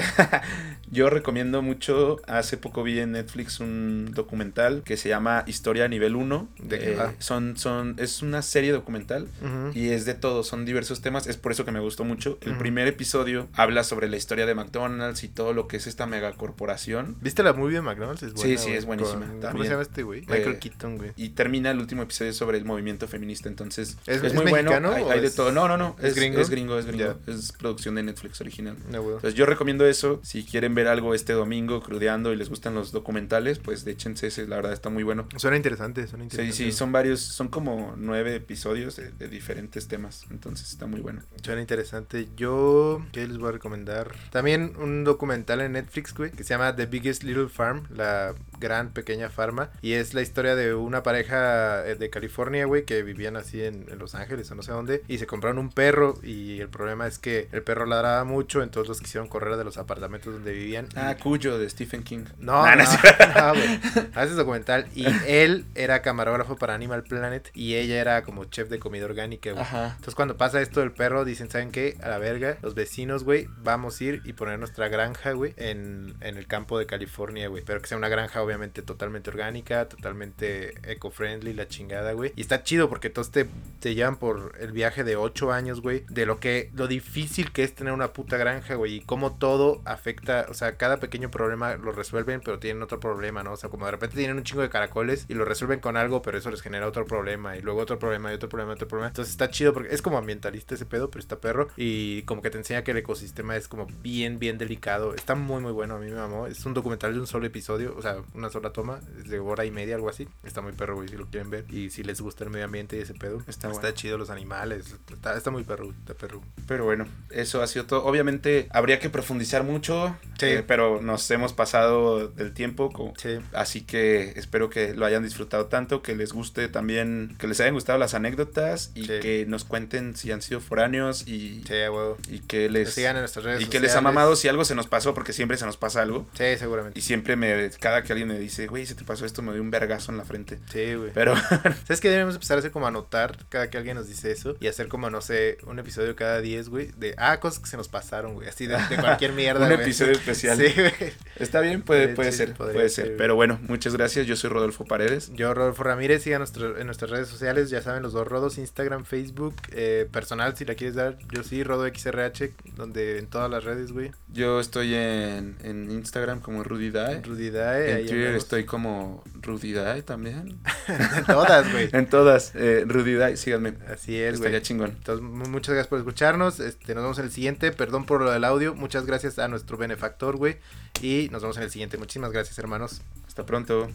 Yo recomiendo mucho, hace poco vi en Netflix un documental que se llama Historia Nivel uno. ¿De qué eh, va? Son, son, es una serie documental uh-huh. y es de todo, son diversos temas, es por eso que me gustó mucho. El uh-huh. primer episodio habla sobre la historia de McDonald's y todo lo que es esta megacorporación. ¿Viste la movie de McDonald's? Es buena, sí, sí, güey. Es buenísima. Con... ¿Cómo se llama este güey? Michael eh, Keaton, güey. Y termina el último episodio sobre el movimiento feminista, entonces es, es muy bueno. Hay, hay de todo. No, no, no. Es, es gringo, es gringo, es gringo. Yeah. Es producción de Netflix original. No, bueno. Entonces yo recomiendo eso. Si quieren ver algo este domingo crudeando y les gustan los documentales, pues échense ese, la verdad está muy bueno. Suena interesante, suena interesante. Sí, sí, son varios, son como nueve episodios de, de diferentes temas, entonces está muy bueno. Suena interesante. Yo, ¿qué les voy a recomendar? También un documental en Netflix, güey, que se llama The Biggest Little Farm, la gran pequeña farma, y es la historia de una pareja de California, güey, que vivían así en, en Los Ángeles o no sé dónde, y se compraron un perro, y el problema es que el perro ladraba mucho, entonces los quisieron correr de los apartamentos donde vivían. Ah, y... Cuyo, de Stephen King. No, no, no, no, güey. Haces documental, y él era camarógrafo para Animal Planet, y ella era como chef de comida orgánica, güey. Ajá. Entonces cuando pasa esto del perro, dicen, ¿saben qué? A la verga, los vecinos, güey, vamos a ir y poner nuestra granja, güey, en, en el campo de California, güey, pero que sea una granja, obviamente, totalmente orgánica, totalmente eco-friendly, la chingada, güey, y está chido porque todos te, te llevan por el viaje de ocho años, güey, de lo que, lo difícil que es tener una puta granja, güey, y cómo todo afecta, o sea, cada pequeño problema lo resuelven, pero tienen otro problema, ¿no? O sea, como de repente tienen un chingo de caracoles y lo resuelven con algo, pero eso les genera otro problema, y luego otro problema, y otro problema, otro problema, entonces está chido porque es como ambientalista ese pedo, pero está perro, y como que te enseña que el ecosistema es como bien, bien delicado, está muy, muy bueno, a mí me mamó, es un documental de un solo episodio, o sea, una sola toma, es de hora y media, algo así, está muy perro, güey, si lo quieren ver, y si les gusta el medio ambiente y ese pedo, está, está bueno. Chido los animales, está, está muy perro, está perro. Pero bueno, eso ha sido todo, obviamente habría que profundizar mucho, sí. eh, pero nos hemos pasado del tiempo, co- sí. así que espero que lo hayan disfrutado tanto, que les guste también, que les hayan gustado las anécdotas, y sí. que nos cuenten si han sido foráneos, y, sí, bueno. y que les que sigan en nuestras redes y sociales. Que les ha mamado si algo se nos pasó, porque siempre se nos pasa algo, sí, seguramente, y siempre me, cada que alguien me dice, güey, se te pasó esto, me dio un vergazo en la frente. Sí, güey. Pero, ¿sabes qué? Debemos empezar a hacer como anotar cada que alguien nos dice eso y hacer como, no sé, un episodio cada diez, güey, de, ah, cosas que se nos pasaron, güey, así de, de cualquier mierda. Un güey. Episodio especial. Sí, güey. Está bien, puede, puede sí, ser, puede ser. ser. Pero bueno, muchas gracias. Yo soy Rodolfo Paredes. Yo, Rodolfo Ramírez, sigan nuestro, en nuestras redes sociales, ya saben, Los Dos Rodos, Instagram, Facebook, eh, personal, si la quieres dar, yo sí, Rodo X R H, donde en todas las redes, güey. Yo estoy en, en Instagram como Rudy Dae. Rudy Dae, ahí Twitter estoy como Rudy Dae también. En todas, güey. En todas. Eh, Rudy Dae, síganme. Así es, güey. Estaría chingón. Entonces, muchas gracias por escucharnos. Este, nos vemos en el siguiente. Perdón por lo del audio. Muchas gracias a nuestro benefactor, güey. Y nos vemos en el siguiente. Muchísimas gracias, hermanos. Hasta pronto.